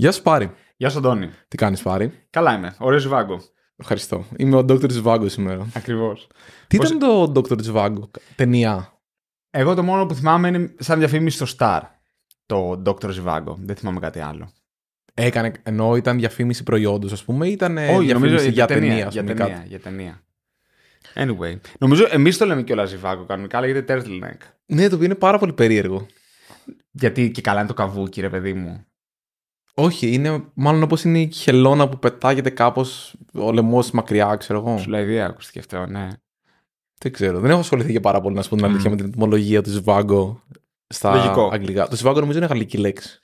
Γεια σου Πάρη. Γεια σου Αντώνη. Τι κάνεις Πάρη? Καλά είμαι, ωραίο Zhivago. Ευχαριστώ, είμαι ο Doctor Zhivago σήμερα. Ακριβώς. Τι ήταν το Doctor Zhivago ταινία? Εγώ το μόνο που θυμάμαι είναι σαν διαφήμιση στο Star. Το Doctor Zhivago, δεν θυμάμαι κάτι άλλο. Έκανε, ενώ ήταν διαφήμιση προϊόντος ας πούμε, ήταν διαφήμιση για ταινία. Anyway, νομίζω εμείς το λέμε κιόλας Zhivago κανονικά, λέγεται turtleneck. Ναι, το οποίο είναι πάρα πολύ περίεργο. Γιατί και καλά είναι το καβούκι, ρε παιδί μου. Όχι, είναι μάλλον όπως είναι η χελώνα που πετάγεται κάπως ο λαιμός μακριά, ξέρω εγώ. Σου λέει ιδέα, ακούστηκε αυτό, ναι. Δεν ξέρω, δεν έχω ασχοληθεί και πάρα πολύ να σου πω την αλήθεια με την ετυμολογία του Zhivago στα αγγλικά. Το Zhivago νομίζω είναι γαλλική λέξη.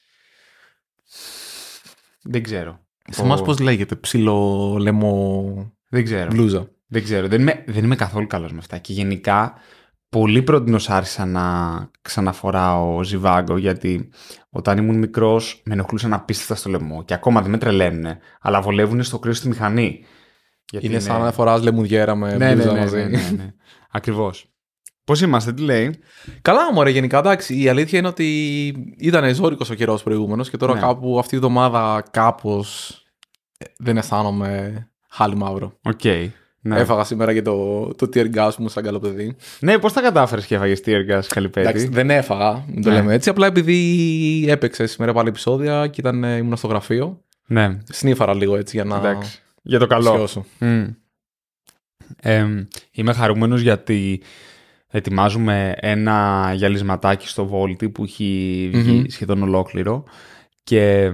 Δεν ξέρω. Σε εμάς πώς λέγεται, ψηλό λαιμό. Δεν ξέρω. Μπλούζα. Δεν ξέρω, δεν είμαι καθόλου καλός με αυτά. Και γενικά, πολύ πρότινος άρχισα να ξαναφοράω Zhivago, γιατί όταν ήμουν μικρός με ενοχλούσαν απίστευτα στο λαιμό και ακόμα δεν με τρελαίνουν, αλλά βολεύουν στο κρύο στη μηχανή. Γιατί είναι σαν να φοράς λεμουδιέρα με μπλούζα μαζί. Ναι. Ακριβώς. Πώς είμαστε, τι λέει? Καλά, μωρέ, γενικά, εντάξει. Η αλήθεια είναι ότι ήταν ζώρικος ο καιρός προηγούμενος και τώρα κάπου αυτή η εβδομάδα κάπως δεν αισθάνομαι χάλι μαύρο. Okay. Ναι. Έφαγα σήμερα και το tear gas μου σαν καλό παιδί. Ναι, πώς τα κατάφερες και έφαγες tear gas, Καλυπέτη? Εντάξει, δεν έφαγα, μην το λέμε έτσι. Απλά επειδή έπαιξε σήμερα πάλι επεισόδια και ήμουν στο γραφείο. Ναι. Σνίφαρα λίγο έτσι για να. Εντάξει. Για το καλό. Είμαι χαρούμενος γιατί ετοιμάζουμε ένα γυαλισματάκι στο Vaulty που έχει βγει σχεδόν ολόκληρο και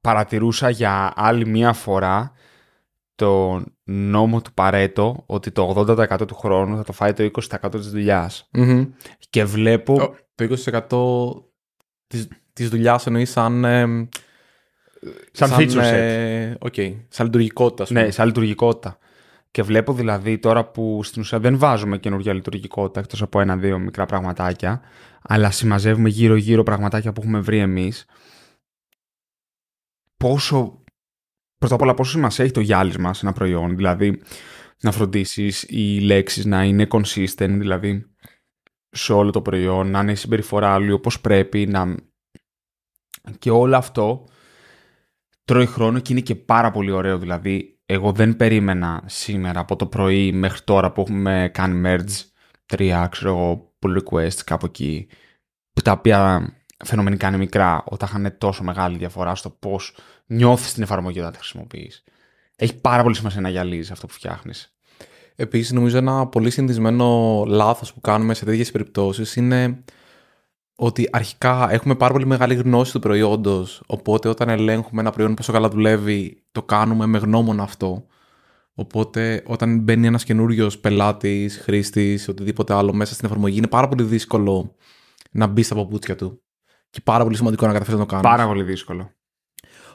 παρατηρούσα για άλλη μία φορά το νόμο του Pareto ότι το 80% του χρόνου θα το φάει το 20% της δουλειάς. Και βλέπω. Το 20% της δουλειάς εννοεί σαν. Σαν feature set. Σαν λειτουργικότητα, ας πούμε. Ναι, σαν λειτουργικότητα. Και βλέπω δηλαδή τώρα που στην ουσία δεν βάζουμε καινούργια λειτουργικότητα εκτός από ένα-δύο μικρά πραγματάκια, αλλά συμμαζεύουμε γύρω-γύρω πραγματάκια που έχουμε βρει εμείς. Πρώτα απ' όλα, πόσο σημασία έχει το γυάλισμα σε ένα προϊόν, δηλαδή να φροντίσεις οι λέξεις να είναι consistent, δηλαδή σε όλο το προϊόν, να είναι η συμπεριφορά όλοι όπως πρέπει, και όλο αυτό τρώει χρόνο και είναι και πάρα πολύ ωραίο. Δηλαδή, εγώ δεν περίμενα σήμερα από το πρωί μέχρι τώρα που έχουμε κάνει merge 3, ξέρω εγώ, pull requests κάπου εκεί, τα οποία φαινομενικά είναι μικρά, όταν είχαν τόσο μεγάλη διαφορά στο πώς νιώθεις την εφαρμογή όταν τη χρησιμοποιείς. Έχει πάρα πολύ σημασία να γυαλίζεις αυτό που φτιάχνεις. Επίσης, νομίζω ένα πολύ συνηθισμένο λάθος που κάνουμε σε τέτοιες περιπτώσεις είναι ότι αρχικά έχουμε πάρα πολύ μεγάλη γνώση του προϊόντος, οπότε όταν ελέγχουμε ένα προϊόν πόσο καλά δουλεύει, το κάνουμε με γνώμονα αυτό. Οπότε όταν μπαίνει ένας καινούριος πελάτης, χρήστης, οτιδήποτε άλλο μέσα στην εφαρμογή, είναι πάρα πολύ δύσκολο να μπει στα παπούτσια του. Και πάρα πολύ σημαντικό να καταφέρεις να το κάνεις. Πάρα πολύ δύσκολο.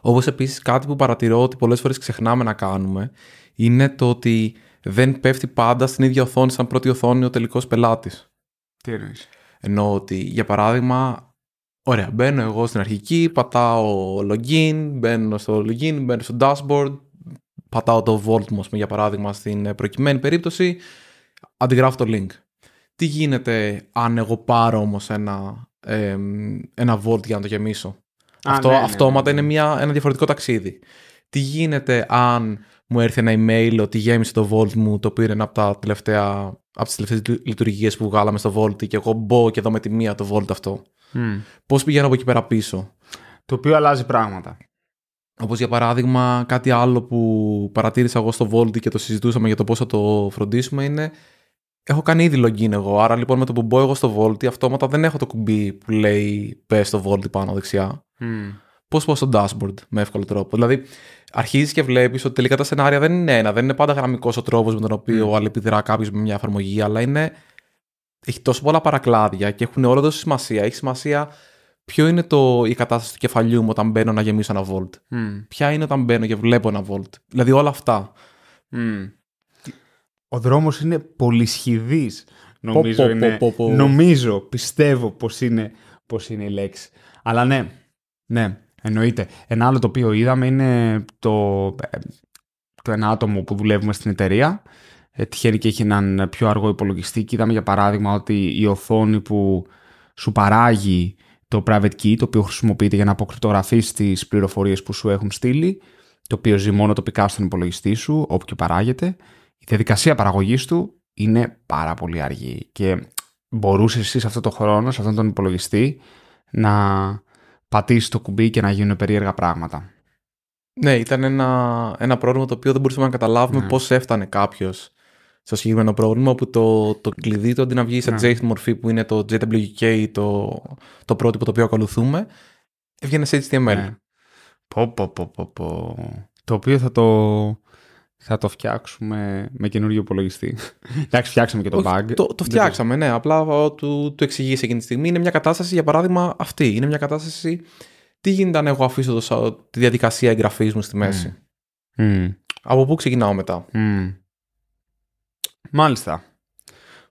Όπως επίσης κάτι που παρατηρώ ότι πολλές φορές ξεχνάμε να κάνουμε είναι το ότι δεν πέφτει πάντα στην ίδια οθόνη, σαν πρώτη οθόνη, ο τελικός πελάτης. Τι εννοείς? Εννοώ ότι, για παράδειγμα, ωραία, μπαίνω εγώ στην αρχική, πατάω login, μπαίνω στο dashboard, πατάω το vault μου, για παράδειγμα, στην προκειμένη περίπτωση, αντιγράφω το link. Τι γίνεται αν εγώ πάρω όμως ένα vault για να το γεμίσω? Αυτό αυτόματα είναι ένα διαφορετικό ταξίδι. Τι γίνεται αν μου έρθει ένα email ότι γέμισε το Vault μου, το οποίο είναι από τις τελευταίες λειτουργίες που βγάλαμε στο Vault, και εγώ μπω και δω με τη μία το Vault αυτό? Πώς πηγαίνω από εκεί πέρα πίσω? Το οποίο αλλάζει πράγματα. Όπως για παράδειγμα, κάτι άλλο που παρατήρησα εγώ στο Vault και το συζητούσαμε για το πώς θα το φροντίσουμε είναι. Έχω κάνει ήδη login εγώ, άρα λοιπόν με το που μπω εγώ στο Vaulty, αυτόματα δεν έχω το κουμπί που λέει πες στο Vaulty πάνω δεξιά. Πώς πάω στο dashboard με εύκολο τρόπο? Δηλαδή, αρχίζεις και βλέπεις ότι τελικά τα σενάρια δεν είναι ένα, δεν είναι πάντα γραμμικός ο τρόπος με τον οποίο αλληλεπιδρά κάποιος με μια εφαρμογή, αλλά έχει τόσο πολλά παρακλάδια και έχουν όλα τόσο σημασία. Έχει σημασία ποιο είναι η κατάσταση του κεφαλιού μου όταν μπαίνω να γεμίσω ένα Vault. Ποια είναι όταν μπαίνω και βλέπω ένα Vault. Δηλαδή, όλα αυτά. Ο δρόμος είναι πολυσχηδής, νομίζω, πιστεύω πως είναι η λέξη. Αλλά ναι, εννοείται. Ένα άλλο το οποίο είδαμε είναι το ένα άτομο που δουλεύουμε στην εταιρεία. Τυχαίνει και έχει έναν πιο αργό υπολογιστή και είδαμε για παράδειγμα ότι η οθόνη που σου παράγει το private key, το οποίο χρησιμοποιείται για να αποκρυπτογραφείς τις πληροφορίες που σου έχουν στείλει, το οποίο ζει μόνο τοπικά στον υπολογιστή σου, όπου και παράγεται. Η διαδικασία παραγωγής του είναι πάρα πολύ αργή και μπορούσες εσύ σε αυτόν τον χρόνο, σε αυτόν τον υπολογιστή, να πατήσεις το κουμπί και να γίνουν περίεργα πράγματα. Ναι, ήταν ένα πρόβλημα το οποίο δεν μπορούσαμε να καταλάβουμε πώς έφτανε κάποιος στο συγκεκριμένο πρόβλημα, όπου το κλειδί του αντί να βγει σε JSON μορφή που είναι το JWK, το πρότυπο το οποίο ακολουθούμε, έβγαινε σε HTML. Ναι. Το οποίο θα το φτιάξουμε με καινούριο υπολογιστή. Εντάξει, φτιάξαμε και το bug. Το φτιάξαμε, ναι. Απλά του εξηγείς εκείνη τη στιγμή. Είναι μια κατάσταση, για παράδειγμα, αυτή. Είναι μια κατάσταση. Τι γίνεται αν εγώ αφήσω τη διαδικασία εγγραφής μου στη μέση. Από πού ξεκινάω μετά. Μάλιστα.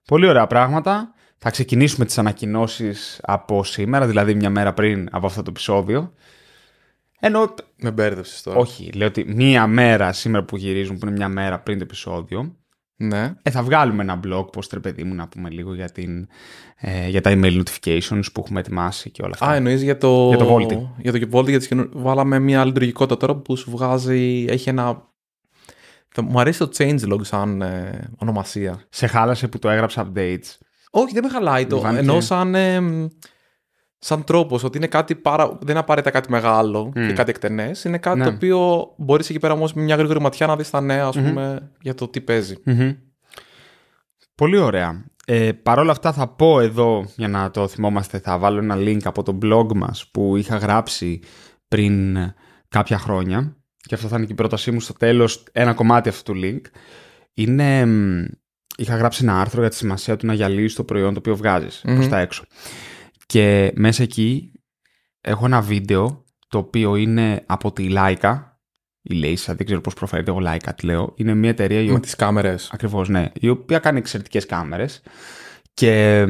Πολύ ωραία πράγματα. Θα ξεκινήσουμε τις ανακοινώσεις από σήμερα, δηλαδή μια μέρα πριν από αυτό το επεισόδιο. Ενώ... Με μπέρδευσες τώρα. Όχι, λέω ότι μία μέρα σήμερα που γυρίζουν, που είναι μια μέρα πριν το επεισόδιο, ναι. Θα βγάλουμε ένα blog post, ρε παιδί μου, να πούμε λίγο για τα email notifications που έχουμε ετοιμάσει και όλα αυτά. Α, εννοείς για το Vaulty. Για το Vaulty, γιατί βάλαμε μια λειτουργικότητα τώρα που σου βγάζει, έχει ένα... Μου αρέσει το changelog σαν ονομασία. Σε χάλασε που το έγραψα updates? Όχι, δεν με χαλάει το. Ενώ σαν τρόπος, ότι είναι κάτι δεν είναι απαραίτητα κάτι μεγάλο και κάτι εκτενές. Είναι κάτι το οποίο μπορείς εκεί πέρα όμως με μια γρήγορη ματιά να δεις τα νέα, ας πούμε, για το τι παίζει. Πολύ ωραία. Παρ' όλα αυτά θα πω εδώ, για να το θυμόμαστε, θα βάλω ένα link από το blog μας που είχα γράψει πριν κάποια χρόνια. Και αυτό θα είναι και η πρότασή μου στο τέλος, ένα κομμάτι αυτού του link. Είχα γράψει ένα άρθρο για τη σημασία του να γυαλίζεις το προϊόν το οποίο βγάζεις προς τα έξω. Και μέσα εκεί έχω ένα βίντεο το οποίο είναι από τη Leica, η Leica, δεν ξέρω πώς προφέρεται, εγώ Leica τη λέω. Είναι μια εταιρεία... Με τις κάμερες. Ακριβώς, ναι. Η οποία κάνει εξαιρετικές κάμερες. Και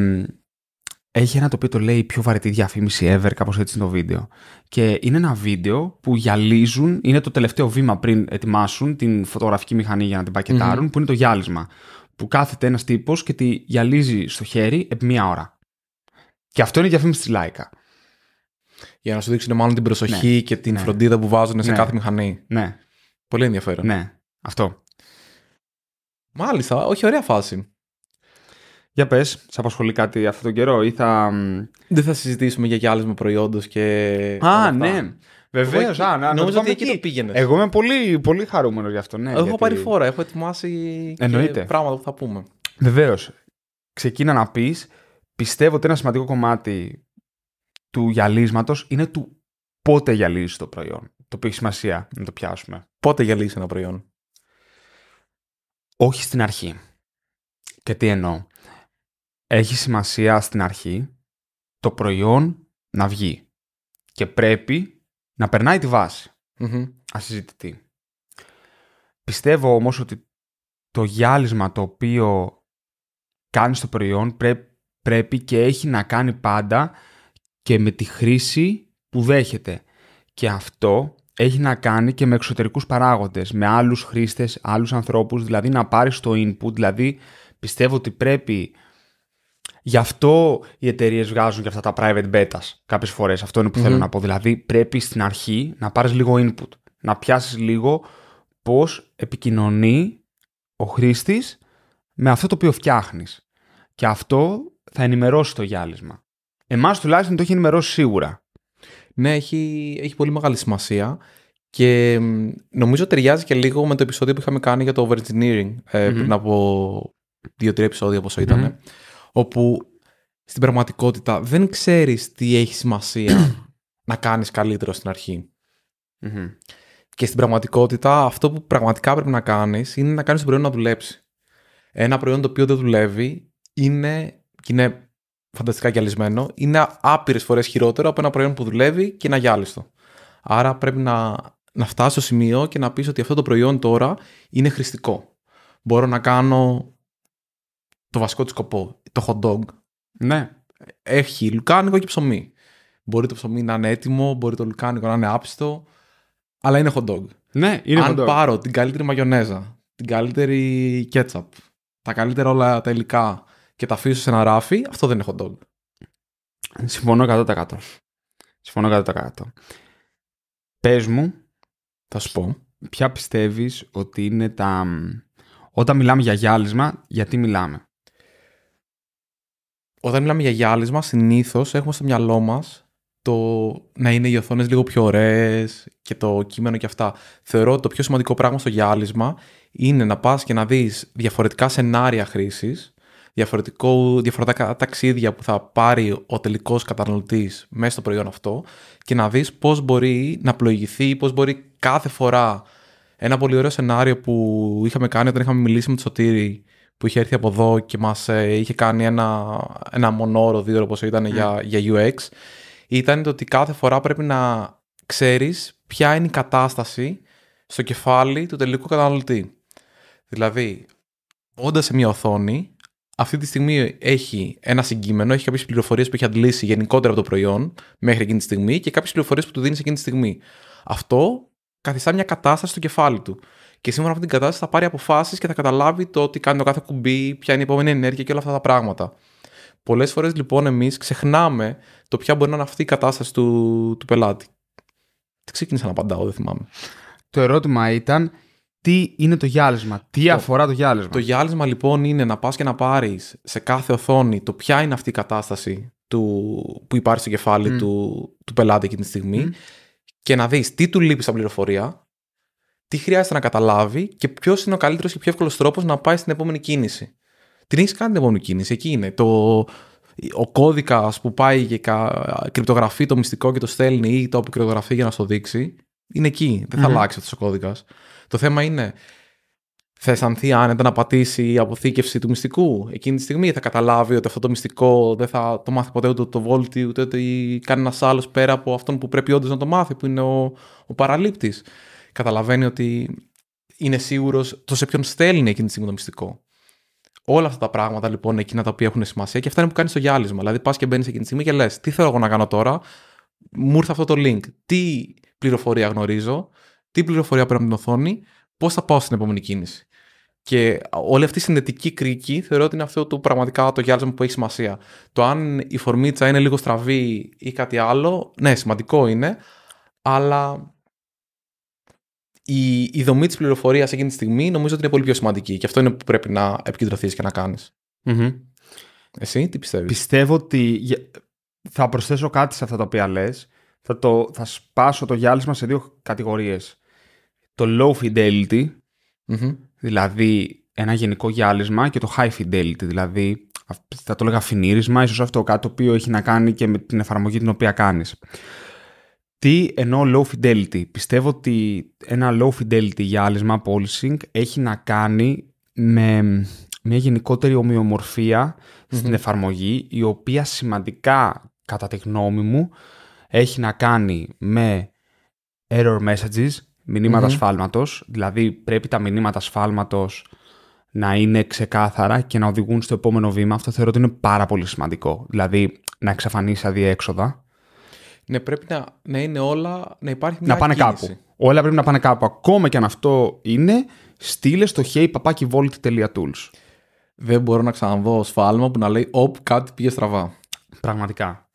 έχει ένα το οποίο το λέει η πιο βαρετή διαφήμιση ever, κάπως έτσι είναι το βίντεο. Και είναι ένα βίντεο που γυαλίζουν, είναι το τελευταίο βήμα πριν ετοιμάσουν την φωτογραφική μηχανή για να την πακετάρουν, που είναι το γυάλισμα. Που κάθεται ένας τύπος και τη γυαλίζει στο χέρι επί μία ώρα. Και αυτό είναι η διαφήμιση της Leica. Για να σου δείξουν μάλλον την προσοχή και την φροντίδα που βάζουν σε κάθε μηχανή. Ναι. Πολύ ενδιαφέρον. Ναι. Αυτό. Μάλιστα. Όχι, ωραία φάση. Για πες, σε απασχολεί κάτι αυτόν τον καιρό ή θα... Δεν θα συζητήσουμε για γυάλισμα προϊόντος και... Α, ναι. Βεβαίως. Νόμιζα ότι εκεί το πήγαινες. Εγώ είμαι πολύ, πολύ χαρούμενος γι' αυτό. Ναι, έχω πάρει φόρα. Έχω ετοιμάσει πράγματα που θα πούμε. Βεβαίως. Ξεκίνα να πεις. Πιστεύω ότι ένα σημαντικό κομμάτι του γυαλίσματος είναι του πότε γυαλίζεις το προϊόν. Το οποίο έχει σημασία να το πιάσουμε. Πότε γυαλίζεις ένα προϊόν? Όχι στην αρχή. Και τι εννοώ? Έχει σημασία στην αρχή το προϊόν να βγει. Και πρέπει να περνάει τη βάση. Ασυζητητή. Πιστεύω όμως ότι το γυάλισμα το οποίο κάνεις το προϊόν πρέπει και έχει να κάνει πάντα και με τη χρήση που δέχεται. Και αυτό έχει να κάνει και με εξωτερικούς παράγοντες, με άλλους χρήστες, άλλους ανθρώπους, δηλαδή να πάρεις το input, δηλαδή πιστεύω ότι πρέπει... Γι' αυτό οι εταιρείες βγάζουν και αυτά τα private betas κάποιες φορές, αυτό είναι που θέλω να πω. Δηλαδή πρέπει στην αρχή να πάρεις λίγο input, να πιάσεις λίγο πώς επικοινωνεί ο χρήστης με αυτό το οποίο φτιάχνεις. Και αυτό... θα ενημερώσει το γυάλισμα. Εμάς τουλάχιστον το έχει ενημερώσει σίγουρα. Ναι, έχει πολύ μεγάλη σημασία και νομίζω ταιριάζει και λίγο με το επεισόδιο που είχαμε κάνει για το overengineering πριν από 2-3 επεισόδια, όπως ήταν, όπου στην πραγματικότητα δεν ξέρεις τι έχει σημασία να κάνεις καλύτερο στην αρχή. Και στην πραγματικότητα αυτό που πραγματικά πρέπει να κάνεις είναι να κάνεις το προϊόν να δουλέψει. Ένα προϊόν το οποίο δεν δουλεύει είναι φανταστικά γυαλισμένο, είναι άπειρες φορές χειρότερο από ένα προϊόν που δουλεύει και είναι αγιάλιστο. Άρα πρέπει να φτάσεις στο σημείο και να πεις ότι αυτό το προϊόν τώρα είναι χρηστικό. Μπορώ να κάνω το βασικό του σκοπό, το hot dog. Ναι. Έχει λουκάνικο και ψωμί. Μπορεί το ψωμί να είναι έτοιμο, μπορεί το λουκάνικο να είναι άψητο, αλλά είναι hot dog. Ναι, είναι hot dog. Αν πάρω την καλύτερη μαγιονέζα, την καλύτερη κέτσαπ, τα καλύτερα όλα τα υλικά και τα αφήσω σε ένα ράφι, αυτό δεν είναι hot dog. Συμφωνώ 100%. Συμφωνώ 100%. Πες μου, θα σου πω, ποια πιστεύεις ότι είναι τα... Όταν μιλάμε για γυάλισμα, γιατί μιλάμε? Όταν μιλάμε για γυάλισμα, συνήθως έχουμε στο μυαλό μας το να είναι οι οθόνες λίγο πιο ωραίες και το κείμενο και αυτά. Θεωρώ ότι το πιο σημαντικό πράγμα στο γυάλισμα είναι να πας και να δεις διαφορετικά σενάρια χρήσης, διαφορετικά ταξίδια που θα πάρει ο τελικός καταναλωτής μέσα στο προϊόν αυτό και να δεις πώς μπορεί να πλοηγηθεί, πώς μπορεί κάθε φορά. Ένα πολύ ωραίο σενάριο που είχαμε κάνει όταν είχαμε μιλήσει με τον Σωτήρη που είχε έρθει από εδώ και μας είχε κάνει ένα μονόωρο, δύο ώρο πόσο ήταν για UX, ήταν το ότι κάθε φορά πρέπει να ξέρεις ποια είναι η κατάσταση στο κεφάλι του τελικού καταναλωτή. Δηλαδή, όντας σε μια οθόνη, αυτή τη στιγμή έχει ένα συγκείμενο, έχει κάποιες πληροφορίες που έχει αντλήσει γενικότερα από το προϊόν μέχρι εκείνη τη στιγμή και κάποιες πληροφορίες που του δίνεις εκείνη τη στιγμή. Αυτό καθιστά μια κατάσταση στο κεφάλι του. Και σύμφωνα με αυτή την κατάσταση θα πάρει αποφάσεις και θα καταλάβει το τι κάνει το κάθε κουμπί, ποια είναι η επόμενη ενέργεια και όλα αυτά τα πράγματα. Πολλές φορές λοιπόν εμείς ξεχνάμε το ποια μπορεί να είναι αυτή η κατάσταση του πελάτη. Τι ξεκίνησα να απαντάω, δεν θυμάμαι. Το ερώτημα ήταν τι είναι το γυάλισμα, τι αφορά το γυάλισμα. Το γυάλισμα λοιπόν είναι να πας και να πάρεις σε κάθε οθόνη το ποια είναι αυτή η κατάσταση που υπάρχει στο κεφάλι του πελάτη εκείνη τη στιγμή. Και να δεις τι του λείπει στα πληροφορία, τι χρειάζεται να καταλάβει και ποιος είναι ο καλύτερος και πιο εύκολος τρόπος να πάει στην επόμενη κίνηση. Την έχεις κάνει την επόμενη κίνηση, εκεί είναι. Ο κώδικας που πάει και κρυπτογραφεί το μυστικό και το στέλνει ή το αποκρυπτογραφεί για να στο δείξει, είναι εκεί. Δεν θα αλλάξει αυτός ο κώδικας. Το θέμα είναι, θα αισθανθεί άνετα να πατήσει η αποθήκευση του μυστικού. Εκείνη τη στιγμή θα καταλάβει ότι αυτό το μυστικό δεν θα το μάθει ποτέ ούτε το Vaulty, ούτε κανένα άλλο πέρα από αυτόν που πρέπει όντως να το μάθει, που είναι ο παραλήπτης. Καταλαβαίνει ότι είναι σίγουρος το σε ποιον στέλνει εκείνη τη στιγμή το μυστικό. Όλα αυτά τα πράγματα λοιπόν είναι εκείνα τα οποία έχουν σημασία και αυτά είναι που κάνεις στο γυάλισμα. Δηλαδή πας και μπαίνεις εκείνη τη στιγμή και λες: τι θέλω εγώ να κάνω τώρα, μου ήρθε αυτό το link. Τι πληροφορία γνωρίζω, τι πληροφορία παίρνω από την οθόνη, πώς θα πάω στην επόμενη κίνηση. Και όλη αυτή η συνδετική κρίκη θεωρώ ότι είναι αυτό το πραγματικά το γυάλισμα που έχει σημασία. Το αν η φορμίτσα είναι λίγο στραβή ή κάτι άλλο, ναι, σημαντικό είναι, αλλά η δομή της πληροφορίας εκείνη τη στιγμή νομίζω ότι είναι πολύ πιο σημαντική. Και αυτό είναι που πρέπει να επικεντρωθείς και να κάνεις. Εσύ τι πιστεύεις? Πιστεύω ότι θα προσθέσω κάτι σε αυτά τα οποία λες. Θα σπάσω το γυάλισμα σε δύο κατηγορίες. Το low fidelity, δηλαδή ένα γενικό γυάλισμα, και το high fidelity, δηλαδή θα το λέγα φινίρισμα, ίσως αυτό κάτι το οποίο έχει να κάνει και με την εφαρμογή την οποία κάνεις. Τι εννοώ low fidelity? Πιστεύω ότι ένα low fidelity γυάλισμα polishing έχει να κάνει με μια γενικότερη ομοιομορφία στην εφαρμογή, η οποία σημαντικά, κατά τη γνώμη μου, έχει να κάνει με error messages, μηνύματα σφάλματος, δηλαδή πρέπει τα μηνύματα σφάλματος να είναι ξεκάθαρα και να οδηγούν στο επόμενο βήμα. Αυτό θεωρώ ότι είναι πάρα πολύ σημαντικό, δηλαδή να εξαφανίσει αδιέξοδα. Ναι, πρέπει να είναι όλα, να υπάρχει μια κίνηση. Να πάνε κίνηση. Κάπου. Όλα πρέπει να πάνε κάπου. Ακόμα και αν αυτό είναι, στείλε στο hey@vaulty.tools. Δεν μπορώ να ξαναδώ σφάλμα που να λέει «Οπ, κάτι πήγε στραβά». Πραγματικά.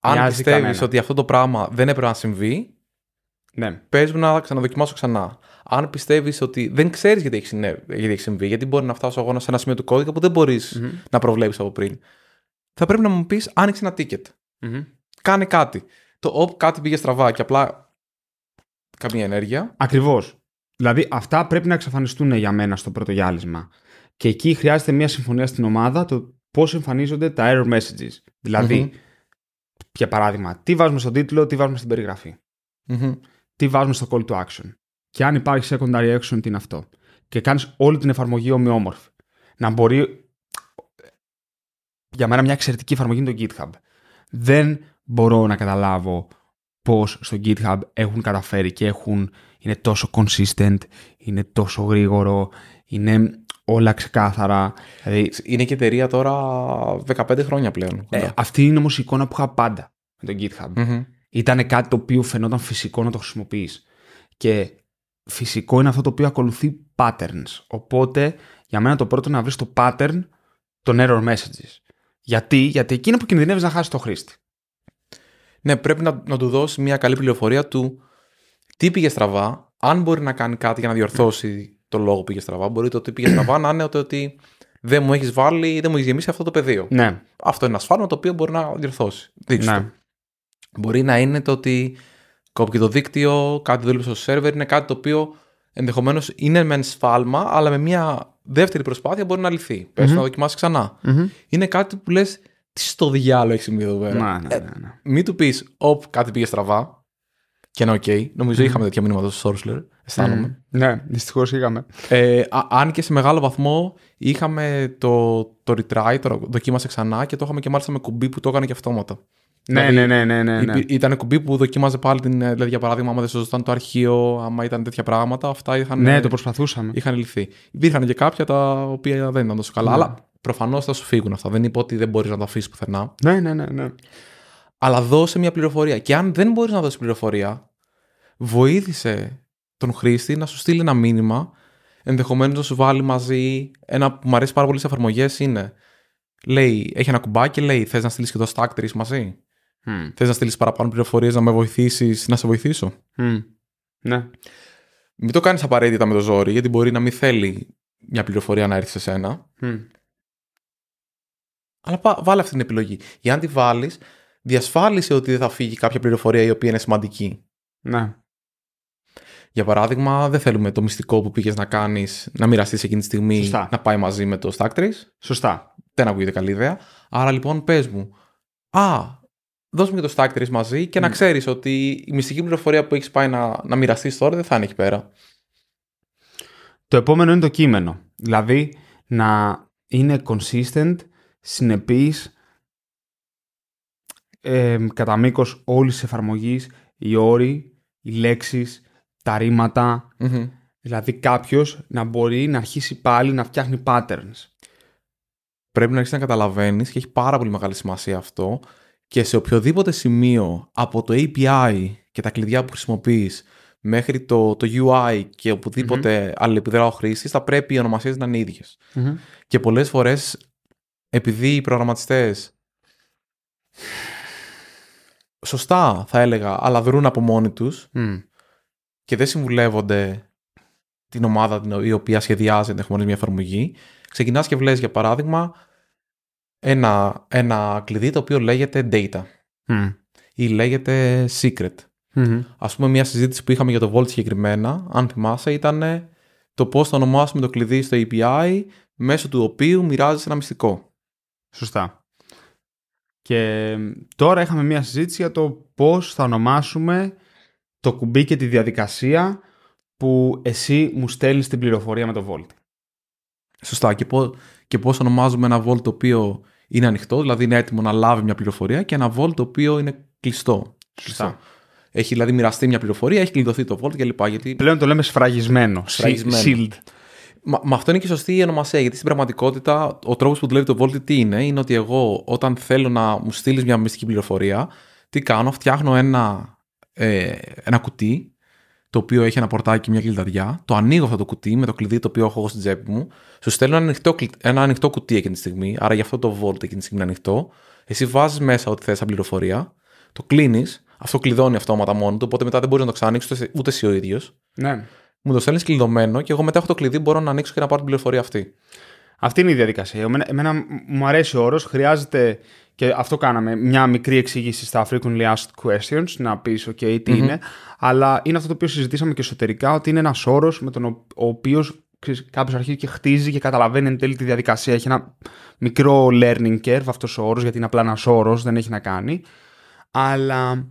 Αν πιστεύεις ότι αυτό το πράγμα δεν έπρεπε να συμβεί, ναι, πες μου να ξαναδοκιμάσω ξανά. Αν πιστεύεις ότι δεν ξέρεις γιατί έχει συμβεί, γιατί μπορεί να φτάσω εγώ σε ένα σημείο του κώδικα που δεν μπορείς να προβλέψεις από πριν, θα πρέπει να μου πεις: άνοιξε ένα ticket. Κάνε κάτι. Το «Οπ, κάτι πήγε στραβά» και απλά καμία ενέργεια. Ακριβώς. Δηλαδή αυτά πρέπει να εξαφανιστούν για μένα στο πρώτο γυάλισμα. Και εκεί χρειάζεται μια συμφωνία στην ομάδα το πώς εμφανίζονται τα error messages. Δηλαδή, για παράδειγμα, τι βάζουμε στον τίτλο, τι βάζουμε στην περιγραφή, τι βάζουμε στο call to action. Και αν υπάρχει secondary action, τι είναι αυτό. Και κάνεις όλη την εφαρμογή ομοιόμορφη. Να μπορεί. Για μένα μια εξαιρετική εφαρμογή είναι το GitHub. Δεν μπορώ να καταλάβω πώς στο GitHub έχουν καταφέρει και είναι τόσο consistent, είναι τόσο γρήγορο, είναι όλα ξεκάθαρα. Δηλαδή, είναι και εταιρεία τώρα 15 χρόνια πλέον. Αυτή είναι όμως η εικόνα που είχα πάντα με το GitHub. Ήταν κάτι το οποίο φαινόταν φυσικό να το χρησιμοποιείς. Και φυσικό είναι αυτό το οποίο ακολουθεί patterns. Οπότε για μένα το πρώτο είναι να βρεις το pattern των error messages. Γιατί εκεί είναι που κινδυνεύεις να χάσεις το χρήστη. ναι, πρέπει να του δώσει μια καλή πληροφορία του τι πήγε στραβά, αν μπορεί να κάνει κάτι για να διορθώσει το λόγο που πήγε στραβά. Μπορεί το τι πήγε στραβά να είναι ότι δεν μου έχεις βάλει ή δεν μου έχεις γεμίσει αυτό το πεδίο. Ναι. Αυτό είναι ένα σφάλμα το οποίο μπορεί να διορθώσει. Ναι. Μπορεί να είναι το ότι κόπηκε το δίκτυο, κάτι δούλεψε στο server, είναι κάτι το οποίο ενδεχομένως είναι μεν σφάλμα, αλλά με μια δεύτερη προσπάθεια μπορεί να λυθεί. Mm-hmm. Πες να δοκιμάσεις ξανά. Mm-hmm. Είναι κάτι που λες, τι στο διάλογο έχει συμβεί εδώ πέρα. Ναι. Μην του πεις, όπ, κάτι πήγε στραβά. Και είναι οκ. Okay. Νομίζω είχαμε τέτοια μηνύματα στο Sourcelair. Αισθάνομαι. Ναι, δυστυχώς είχαμε. Αν και σε μεγάλο βαθμό είχαμε το retry, το δοκίμασε ξανά και το είχαμε και μάλιστα με κουμπί που το έκανε και αυτόματα. Ναι, δηλαδή, ναι. Ήταν κουμπί που δοκίμαζε πάλι την. Δηλαδή, για παράδειγμα, άμα δεν σωζόταν το αρχείο, άμα ήταν τέτοια πράγματα, αυτά είχαν. Ναι, το προσπαθούσαμε. Είχαν λυθεί. Υπήρχαν και κάποια τα οποία δεν ήταν τόσο καλά, ναι. Αλλά προφανώς θα σου φύγουν αυτά. Δεν είπα ότι δεν μπορείς να τα αφήσεις πουθενά. Ναι. Αλλά δώσε μια πληροφορία. Και αν δεν μπορείς να δώσεις πληροφορία, βοήθησε τον χρήστη να σου στείλει ένα μήνυμα, ενδεχομένως να σου βάλει μαζί. Ένα που μου αρέσει πάρα πολύ σε εφαρμογές είναι. Λέει, έχει ένα κουμπάκι, λέει, θες να στείλεις και το stack 3 μαζί. Θες να στείλεις παραπάνω πληροφορίες, να με βοηθήσεις, να σε βοηθήσω. Ναι. Μην το κάνεις απαραίτητα με το ζόρι, γιατί μπορεί να μην θέλει μια πληροφορία να έρθει σε σένα. Αλλά βάλε αυτή την επιλογή. Για να τη βάλεις, διασφάλισε ότι δεν θα φύγει κάποια πληροφορία η οποία είναι σημαντική. Ναι. Για παράδειγμα, δεν θέλουμε το μυστικό που πήγες να κάνεις, να μοιραστείς εκείνη τη στιγμή, σωστά, να πάει μαζί με το stack trace. Σωστά. Δεν ακούγεται καλή ιδέα. Άρα λοιπόν, πες μου, δώσ' μου και το stack trace μαζί και να ξέρεις ότι η μυστική πληροφορία που έχεις πάει να μοιραστείς τώρα δεν θα είναι εκεί πέρα. Το επόμενο είναι το κείμενο. Δηλαδή, να είναι consistent, συνεπής, κατά μήκος όλης της εφαρμογής, οι όροι, οι λέξεις, τα ρήματα. Δηλαδή, κάποιος να μπορεί να αρχίσει πάλι να φτιάχνει patterns. Πρέπει να αρχίσει να καταλαβαίνεις και έχει πάρα πολύ μεγάλη σημασία αυτό. Και σε οποιοδήποτε σημείο από το API και τα κλειδιά που χρησιμοποιείς μέχρι το UI και οπουδήποτε αλληλεπιδρά ο χρήστης, θα πρέπει οι ονομασίες να είναι ίδιες. Και πολλές φορές, επειδή οι προγραμματιστές σωστά θα έλεγα, αλλά δρούν από μόνοι τους και δεν συμβουλεύονται την ομάδα η οποία σχεδιάζει ενδεχομένως μια εφαρμογή, ξεκινάς και βλέπει, για παράδειγμα, ένα κλειδί το οποίο λέγεται data ή λέγεται secret. Ας πούμε, μια συζήτηση που είχαμε για το Vault συγκεκριμένα, αν θυμάσαι, ήταν το πώς θα ονομάσουμε το κλειδί στο API μέσω του οποίου μοιράζεις ένα μυστικό. Σωστά. Και τώρα είχαμε μια συζήτηση για το πώς θα ονομάσουμε το κουμπί και τη διαδικασία που εσύ μου στέλνεις την πληροφορία με το Vault. Σωστά. Και πώς ονομάζουμε ένα Vault το οποίο είναι ανοιχτό, δηλαδή είναι έτοιμο να λάβει μια πληροφορία, και ένα Vault το οποίο είναι κλειστό. Σωστά. Έχει δηλαδή μοιραστεί μια πληροφορία, έχει κλειδωθεί το Vault κλπ. Γιατί... Πλέον το λέμε σφραγισμένο. Sealed. Μα αυτό είναι και σωστή η ονομασία, γιατί στην πραγματικότητα ο τρόπος που δουλεύει το Vault τι είναι, είναι ότι εγώ όταν θέλω να μου στείλεις μια μυστική πληροφορία, τι κάνω, φτιάχνω ένα κουτί, το οποίο έχει ένα πορτάκι και μια κλειδαριά. Το ανοίγω αυτό το κουτί με το κλειδί το οποίο έχω στην τσέπη μου. Σου στέλνω ένα ανοιχτό κουτί εκείνη τη στιγμή. Άρα γι' αυτό το Vault εκείνη τη στιγμή είναι ανοιχτό. Εσύ βάζεις μέσα ό,τι θες σαν πληροφορία. Το κλείνεις. Αυτό κλειδώνει αυτόματα μόνο του. Οπότε μετά δεν μπορείς να το ξανανοίξεις ούτε εσύ ο ίδιος. Ναι. Μου το στέλνεις κλειδωμένο και εγώ μετά έχω το κλειδί. Μπορώ να ανοίξω και να πάρω την πληροφορία αυτή. Αυτή είναι η διαδικασία. Εμένα μου αρέσει ο όρος. Χρειάζεται, και αυτό κάναμε, μια μικρή εξήγηση στα frequently asked questions, να πεις OK, τι είναι, αλλά είναι αυτό το οποίο συζητήσαμε και εσωτερικά, ότι είναι ένας όρος με τον οποίο κάποιος αρχίζει και χτίζει και καταλαβαίνει εν τέλει τη διαδικασία. Έχει ένα μικρό learning curve αυτός ο όρος, γιατί είναι απλά ένας όρος, δεν έχει να κάνει. Αλλά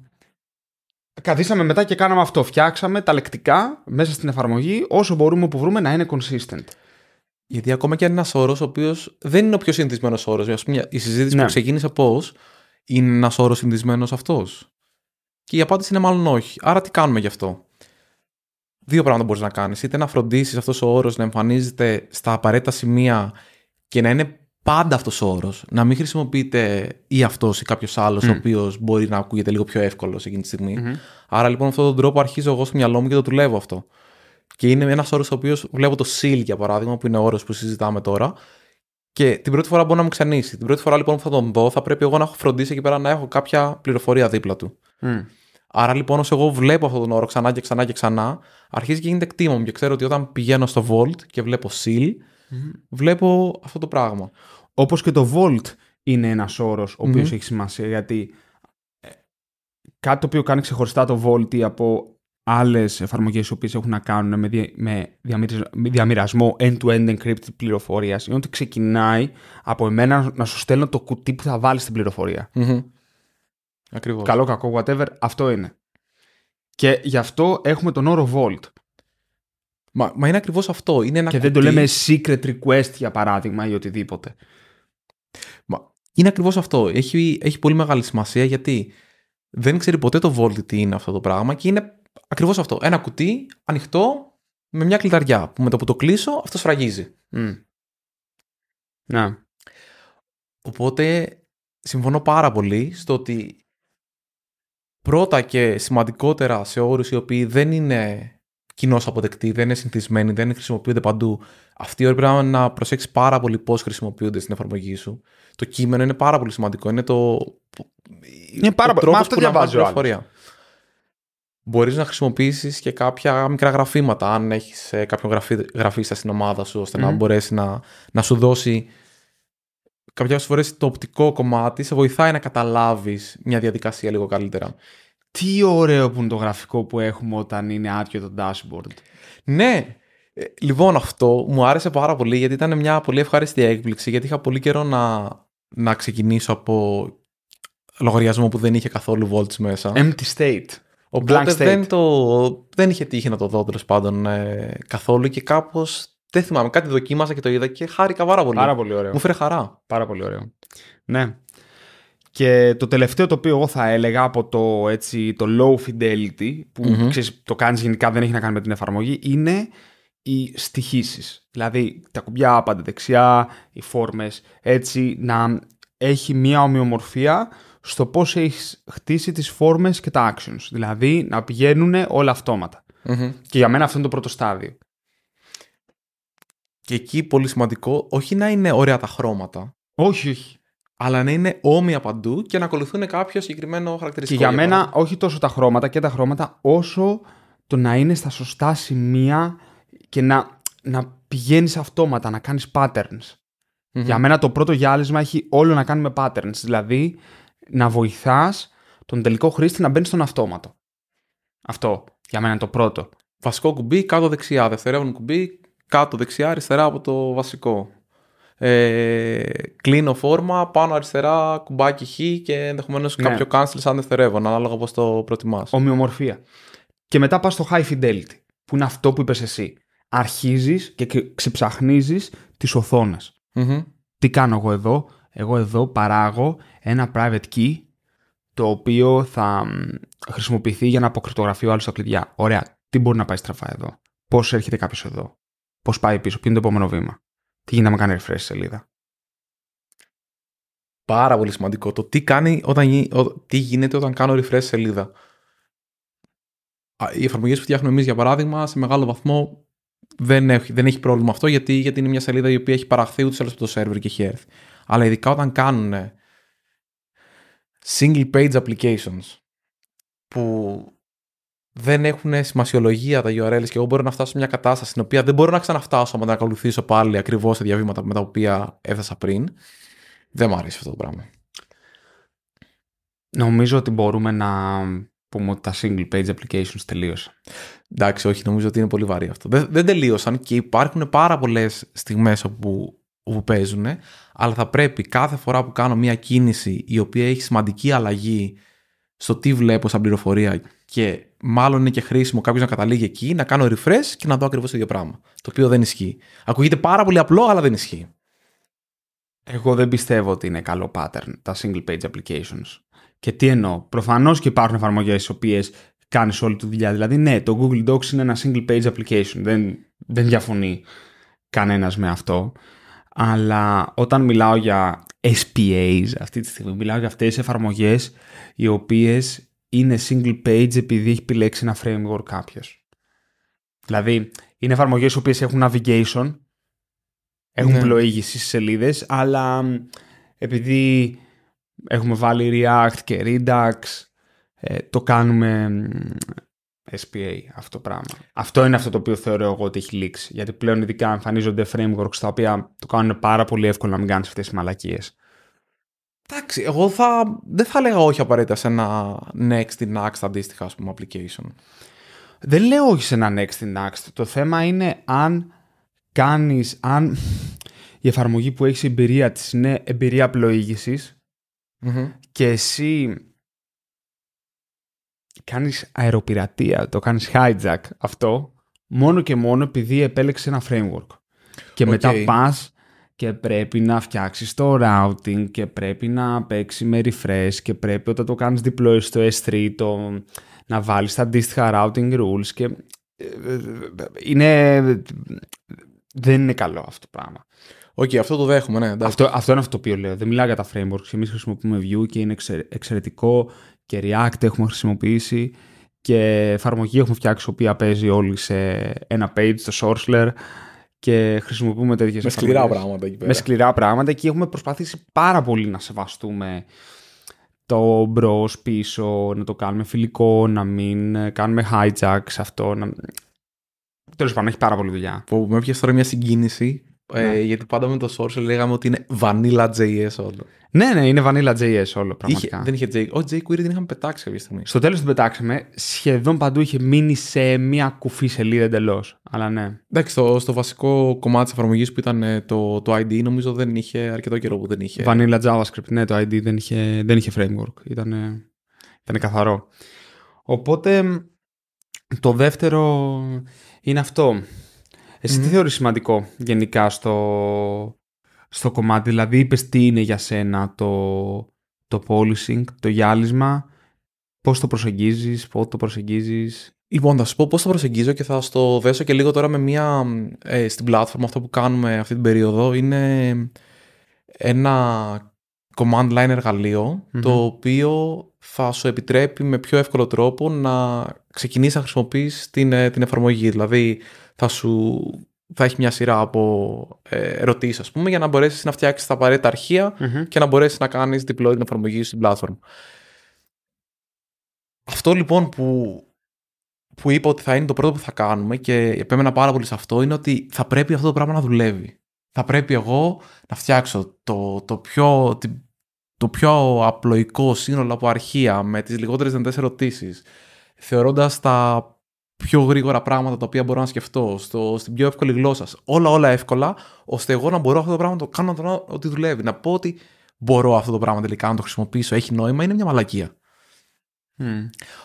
καθίσαμε μετά και κάναμε αυτό. Φτιάξαμε τα λεκτικά μέσα στην εφαρμογή, όσο μπορούμε που βρούμε, να είναι consistent. Γιατί ακόμα και αν είναι ένας όρος ο οποίος δεν είναι ο πιο συνηθισμένος όρος. Ας πούμε, η συζήτηση που ξεκίνησε πώς, είναι ένας όρος συνηθισμένος αυτός? Και η απάντηση είναι μάλλον όχι. Άρα τι κάνουμε γι' αυτό? Δύο πράγματα μπορείς να κάνεις. Είτε να φροντίσεις αυτός ο όρος να εμφανίζεται στα απαραίτητα σημεία και να είναι πάντα αυτός ο όρος. Να μην χρησιμοποιείται ή αυτός ή κάποιος άλλος, ο οποίος μπορεί να ακούγεται λίγο πιο εύκολος εκείνη τη στιγμή. Άρα λοιπόν, αυτόν τον τρόπο αρχίζω εγώ στο μυαλό μου και το δουλεύω αυτό. Και είναι ένας όρος ο οποίος βλέπω το seal, για παράδειγμα, που είναι ο όρος που συζητάμε τώρα, Και την πρώτη φορά μπορεί να μου ξενήσει. Την πρώτη φορά λοιπόν που θα τον δω, θα πρέπει εγώ να έχω φροντίσει εκεί πέρα να έχω κάποια πληροφορία δίπλα του. Mm. Άρα λοιπόν, όσο εγώ βλέπω αυτόν τον όρο ξανά και ξανά και ξανά, αρχίζει και γίνεται κτήμα μου. Και ξέρω ότι όταν πηγαίνω στο Vault και βλέπω seal, βλέπω αυτό το πράγμα. Όπως και το Vault είναι ένας όρος ο οποίος έχει σημασία, γιατί κάτι το οποίο κάνει ξεχωριστά το Vault από άλλες εφαρμογές οι οποίες έχουν να κάνουν με διαμοιρασμό end-to-end encrypted πληροφορίας είναι ότι ξεκινάει από εμένα να σου στέλνω το κουτί που θα βάλεις στην πληροφορία. Ακριβώς. Καλό, κακό, whatever, αυτό είναι. Και γι' αυτό έχουμε τον όρο Vault. Μα είναι ακριβώς αυτό. Είναι ένα και κουτί... δεν το λέμε secret request για παράδειγμα ή οτιδήποτε. Μα, είναι ακριβώς αυτό. Έχει πολύ μεγάλη σημασία γιατί δεν ξέρει ποτέ το Vault τι είναι αυτό το πράγμα και είναι ακριβώς αυτό. Ένα κουτί ανοιχτό με μια κλειδαριά που με το που το κλείσω αυτό σφραγίζει. Να. Οπότε συμφωνώ πάρα πολύ στο ότι πρώτα και σημαντικότερα σε όρους οι οποίοι δεν είναι κοινώς αποδεκτοί, δεν είναι συνηθισμένοι, δεν χρησιμοποιούνται παντού, αυτοί οι όροι πρέπει να προσέξεις πάρα πολύ πώς χρησιμοποιούνται στην εφαρμογή σου. Το κείμενο είναι πάρα πολύ σημαντικό. Είναι ο τρόπος που λαμβάνεις πληροφορία. Μπορείς να χρησιμοποιήσεις και κάποια μικρά γραφήματα, αν έχεις κάποιον γραφίστα στην ομάδα σου, ώστε να μπορέσει να σου δώσει. Κάποιες φορές το οπτικό κομμάτι σε βοηθάει να καταλάβεις μια διαδικασία λίγο καλύτερα. Τι ωραίο που είναι το γραφικό που έχουμε όταν είναι άδειο το dashboard. Ναι, λοιπόν αυτό μου άρεσε πάρα πολύ γιατί ήταν μια πολύ ευχάριστη έκπληξη, γιατί είχα πολύ καιρό να ξεκινήσω από λογαριασμό που δεν είχε καθόλου volts μέσα. Empty state. Οπότε δεν είχε τύχει να το δω τέλος πάντων καθόλου και κάπως δεν θυμάμαι, κάτι δοκίμασα και το είδα και χάρηκα πάρα πολύ. Πάρα πολύ ωραίο. Μου φέρε χαρά. Πάρα πολύ ωραίο. Ναι. Και το τελευταίο το οποίο εγώ θα έλεγα από το low fidelity που ξέρεις, το κάνεις γενικά, δεν έχει να κάνει με την εφαρμογή, είναι οι στοιχήσεις. Δηλαδή τα κουμπιά πάντα δεξιά, οι φόρμες, έτσι να έχει μια ομοιομορφία στο πώς έχεις χτίσει τις φόρμες και τα actions. Δηλαδή να πηγαίνουν όλα αυτόματα. Και για μένα αυτό είναι το πρώτο στάδιο. Και εκεί πολύ σημαντικό, όχι να είναι ωραία τα χρώματα. Όχι, όχι. Αλλά να είναι όμοια παντού και να ακολουθούν κάποιο συγκεκριμένο χαρακτηριστικό. Και για μένα, όχι τόσο τα χρώματα και τα χρώματα, όσο το να είναι στα σωστά σημεία και να πηγαίνεις αυτόματα, να κάνεις patterns. Για μένα το πρώτο γυάλισμα έχει όλο να κάνει με patterns. Δηλαδή, να βοηθάς τον τελικό χρήστη να μπαίνει στον αυτόματο. Αυτό για μένα είναι το πρώτο. Βασικό κουμπί κάτω δεξιά, δευτερεύον κουμπί κάτω δεξιά, αριστερά από το βασικό. Κλείνω φόρμα, πάνω αριστερά κουμπάκι χ και ενδεχομένως κάποιο cancel σαν δευτερεύον, ανάλογα πώς το προτιμάς. Ομοιομορφία. Και μετά πας στο high fidelity, που είναι αυτό που είπες εσύ. Αρχίζεις και ξεψαχνίζεις τις οθόνες. Τι κάνω εγώ εδώ? Εγώ εδώ παράγω ένα private key, το οποίο θα χρησιμοποιηθεί για να αποκρυπτογραφεί ο άλλος τα κλειδιά. Ωραία, τι μπορεί να πάει στραφά εδώ? Πώς έρχεται κάποιος εδώ? Πώς πάει πίσω, ποιο είναι το επόμενο βήμα? Τι γίνεται να κάνει refresh σελίδα? Πάρα πολύ σημαντικό. Το τι γίνεται όταν κάνω refresh σελίδα. Οι εφαρμογές που φτιάχνουμε εμείς, για παράδειγμα, σε μεγάλο βαθμό δεν έχει πρόβλημα αυτό, γιατί είναι μια σελίδα η οποία έχει παραχθεί ούτως ή άλλως από το server και έχει έρθει. Αλλά ειδικά όταν κάνουν single page applications που δεν έχουν σημασιολογία τα URLs και εγώ μπορώ να φτάσω σε μια κατάσταση στην οποία δεν μπορώ να ξαναφτάσω άμα να ακολουθήσω πάλι ακριβώς τα διαβήματα με τα οποία έφτασα πριν. Δεν μου αρέσει αυτό το πράγμα. Νομίζω ότι μπορούμε να πούμε ότι τα single page applications τελείωσαν. Εντάξει, όχι, νομίζω ότι είναι πολύ βαρύ αυτό. Δεν τελείωσαν και υπάρχουν πάρα πολλές στιγμές όπου παίζουν, αλλά θα πρέπει κάθε φορά που κάνω μια κίνηση η οποία έχει σημαντική αλλαγή στο τι βλέπω σαν πληροφορία και μάλλον είναι και χρήσιμο κάποιος να καταλήγει εκεί, να κάνω refresh και να δω ακριβώς το ίδιο πράγμα. Το οποίο δεν ισχύει. Ακούγεται πάρα πολύ απλό, αλλά δεν ισχύει. Εγώ δεν πιστεύω ότι είναι καλό pattern τα single page applications. Και τι εννοώ? Προφανώς και υπάρχουν εφαρμογές στις οποίες κάνεις όλη τη δουλειά. Δηλαδή, ναι, το Google Docs είναι ένα single page application. Δεν διαφωνεί κανένας με αυτό. Αλλά όταν μιλάω για SPAs, αυτή τη στιγμή μιλάω για αυτές τις εφαρμογές οι οποίες είναι single page επειδή έχει επιλέξει ένα framework κάποιος. Δηλαδή, είναι εφαρμογές οι οποίες έχουν navigation, Έχουν πλοήγηση στις σελίδες, αλλά επειδή έχουμε βάλει React και Redux, το κάνουμε SPA αυτό το πράγμα. Αυτό είναι αυτό το οποίο θεωρώ εγώ ότι έχει λήξει. Γιατί πλέον ειδικά εμφανίζονται frameworks τα οποία το κάνουν πάρα πολύ εύκολο να μην κάνεις αυτές τις μαλακίες. Εντάξει, εγώ δεν θα έλεγα όχι απαραίτητα σε ένα next in next αντίστοιχα, ας πούμε, application. Δεν λέω όχι σε ένα next in next. Το θέμα είναι αν κάνεις, αν η εφαρμογή που έχεις εμπειρία της είναι εμπειρία πλοήγησης και εσύ κάνεις αεροπειρατεία, το κάνεις hijack αυτό μόνο και μόνο επειδή επέλεξες ένα framework. Και μετά πας και πρέπει να φτιάξεις το routing και πρέπει να παίξει με refresh και πρέπει όταν το κάνεις deploy στο S3 να βάλεις τα αντίστοιχα routing rules και δεν είναι καλό αυτό το πράγμα. Οκ, αυτό το δέχομαι, ναι. Αυτό είναι αυτό το οποίο λέω. Δεν μιλάω για τα frameworks. Εμείς χρησιμοποιούμε Vue και είναι εξαιρετικό και React έχουμε χρησιμοποιήσει και εφαρμογή έχουμε φτιάξει η οποία παίζει όλη σε ένα page, στο Sourcelair, και χρησιμοποιούμε τέτοιες εφαρμογές. Σκληρά πράγματα εκεί πέρα. Με σκληρά πράγματα και έχουμε προσπαθήσει πάρα πολύ να σεβαστούμε το μπρος πίσω, να το κάνουμε φιλικό, να μην κάνουμε hijack σε αυτό. Τέλος πάντων, έχει πάρα πολύ δουλειά. Που με έπιασε τώρα μια συγκίνηση, γιατί πάντα με το Source λέγαμε ότι είναι vanilla JS όλο. Ναι, ναι, είναι vanilla JS όλο πραγματικά. Δεν είχε JQuery, την είχαμε πετάξει κάποια στιγμή. Στο τέλος την πετάξαμε, σχεδόν παντού είχε μείνει σε μια κουφή σελίδα εντελώς. Αλλά ναι. Εντάξει, στο βασικό κομμάτι της εφαρμογής που ήταν το ID, νομίζω δεν είχε αρκετό καιρό που δεν είχε. Vanilla JavaScript, ναι, το ID δεν είχε framework. Ήταν καθαρό. Οπότε το δεύτερο είναι αυτό. Εσύ τι θεωρείς σημαντικό γενικά στο κομμάτι? Δηλαδή είπες τι είναι για σένα το polishing, το γυάλισμα, πώς το προσεγγίζεις. Λοιπόν, θα σου πω πώς το προσεγγίζω και θα στο δέσω και λίγο τώρα με μία στην πλατφόρμα. Αυτό που κάνουμε αυτή την περίοδο είναι ένα command line εργαλείο, το οποίο θα σου επιτρέπει με πιο εύκολο τρόπο να ξεκινήσεις να χρησιμοποιείς την εφαρμογή. Δηλαδή θα έχει μια σειρά από ερωτήσεις, ας πούμε, για να μπορέσεις να φτιάξεις τα απαραίτητα αρχεία και να μπορέσεις να κάνεις deploy την εφαρμογή στην platform. Αυτό λοιπόν που είπα ότι θα είναι το πρώτο που θα κάνουμε και επέμενα πάρα πολύ σε αυτό, είναι ότι θα πρέπει αυτό το πράγμα να δουλεύει. Θα πρέπει εγώ να φτιάξω το πιο απλοϊκό σύνολο από αρχεία με τις λιγότερες δυνατές ερωτήσεις, θεωρώντας τα πιο γρήγορα πράγματα τα οποία μπορώ να σκεφτώ, στην πιο εύκολη γλώσσα. Όλα εύκολα, ώστε εγώ να μπορώ αυτό το πράγμα να το κάνω, να το ότι δουλεύει. Να πω ότι μπορώ αυτό το πράγμα τελικά να το χρησιμοποιήσω, έχει νόημα, είναι μια μαλακία.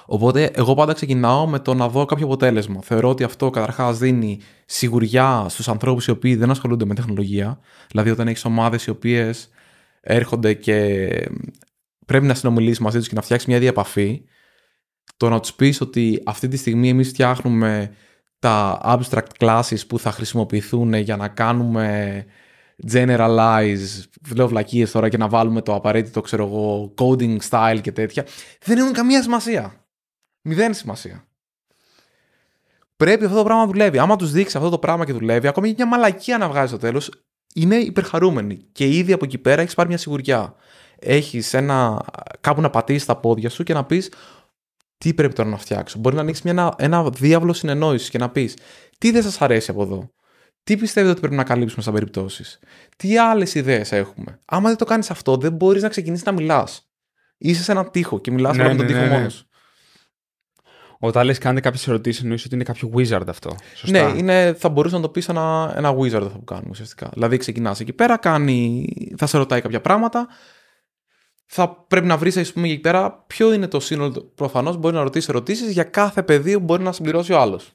Οπότε, εγώ πάντα ξεκινάω με το να δω κάποιο αποτέλεσμα. Θεωρώ ότι αυτό καταρχάς δίνει σιγουριά στους ανθρώπους οι οποίοι δεν ασχολούνται με τεχνολογία. Δηλαδή, όταν έχεις ομάδες οι οποίες έρχονται και πρέπει να συνομιλήσεις μαζί τους και να φτιάξεις μια διαπαφή. Το να τους πεις ότι αυτή τη στιγμή εμείς φτιάχνουμε τα abstract classes που θα χρησιμοποιηθούν για να κάνουμε generalize, λέω βλακίες τώρα, και να βάλουμε το απαραίτητο, ξέρω εγώ, coding style και τέτοια, δεν έχουν καμία σημασία. Μηδέν σημασία. Πρέπει αυτό το πράγμα να δουλεύει. Άμα τους δείξει αυτό το πράγμα και δουλεύει, ακόμη και μια μαλακία να βγάζει στο τέλος, είναι υπερχαρούμενοι. Και ήδη από εκεί πέρα έχεις πάρει μια σιγουριά. Έχεις κάπου να πατήσεις τα πόδια σου και να πεις τι πρέπει τώρα να φτιάξω. Μπορεί να ανοίξει ένα διάβλο συνεννόησης και να πεις τι δεν σας αρέσει από εδώ, τι πιστεύετε ότι πρέπει να καλύψουμε σαν περιπτώσεις, τι άλλες ιδέες έχουμε. Άμα δεν το κάνεις αυτό, δεν μπορείς να ξεκινήσεις να μιλάς. Είσαι σε έναν τοίχο και μιλάς με τον τοίχο μόνος. Όταν λες κάνετε κάποιες ερωτήσεις, εννοείς ότι είναι κάποιο wizard αυτό. Σωστά. Ναι, θα μπορούσε να το πεις ένα wizard αυτό που κάνουμε ουσιαστικά. Δηλαδή ξεκινάς εκεί πέρα, θα σε ρωτάει κάποια πράγματα. Θα πρέπει να βρεις, ας πούμε, εκεί πέρα ποιο είναι το σύνολο. Προφανώς μπορεί να ρωτήσεις ερωτήσεις για κάθε πεδίο που μπορεί να συμπληρώσει ο άλλος.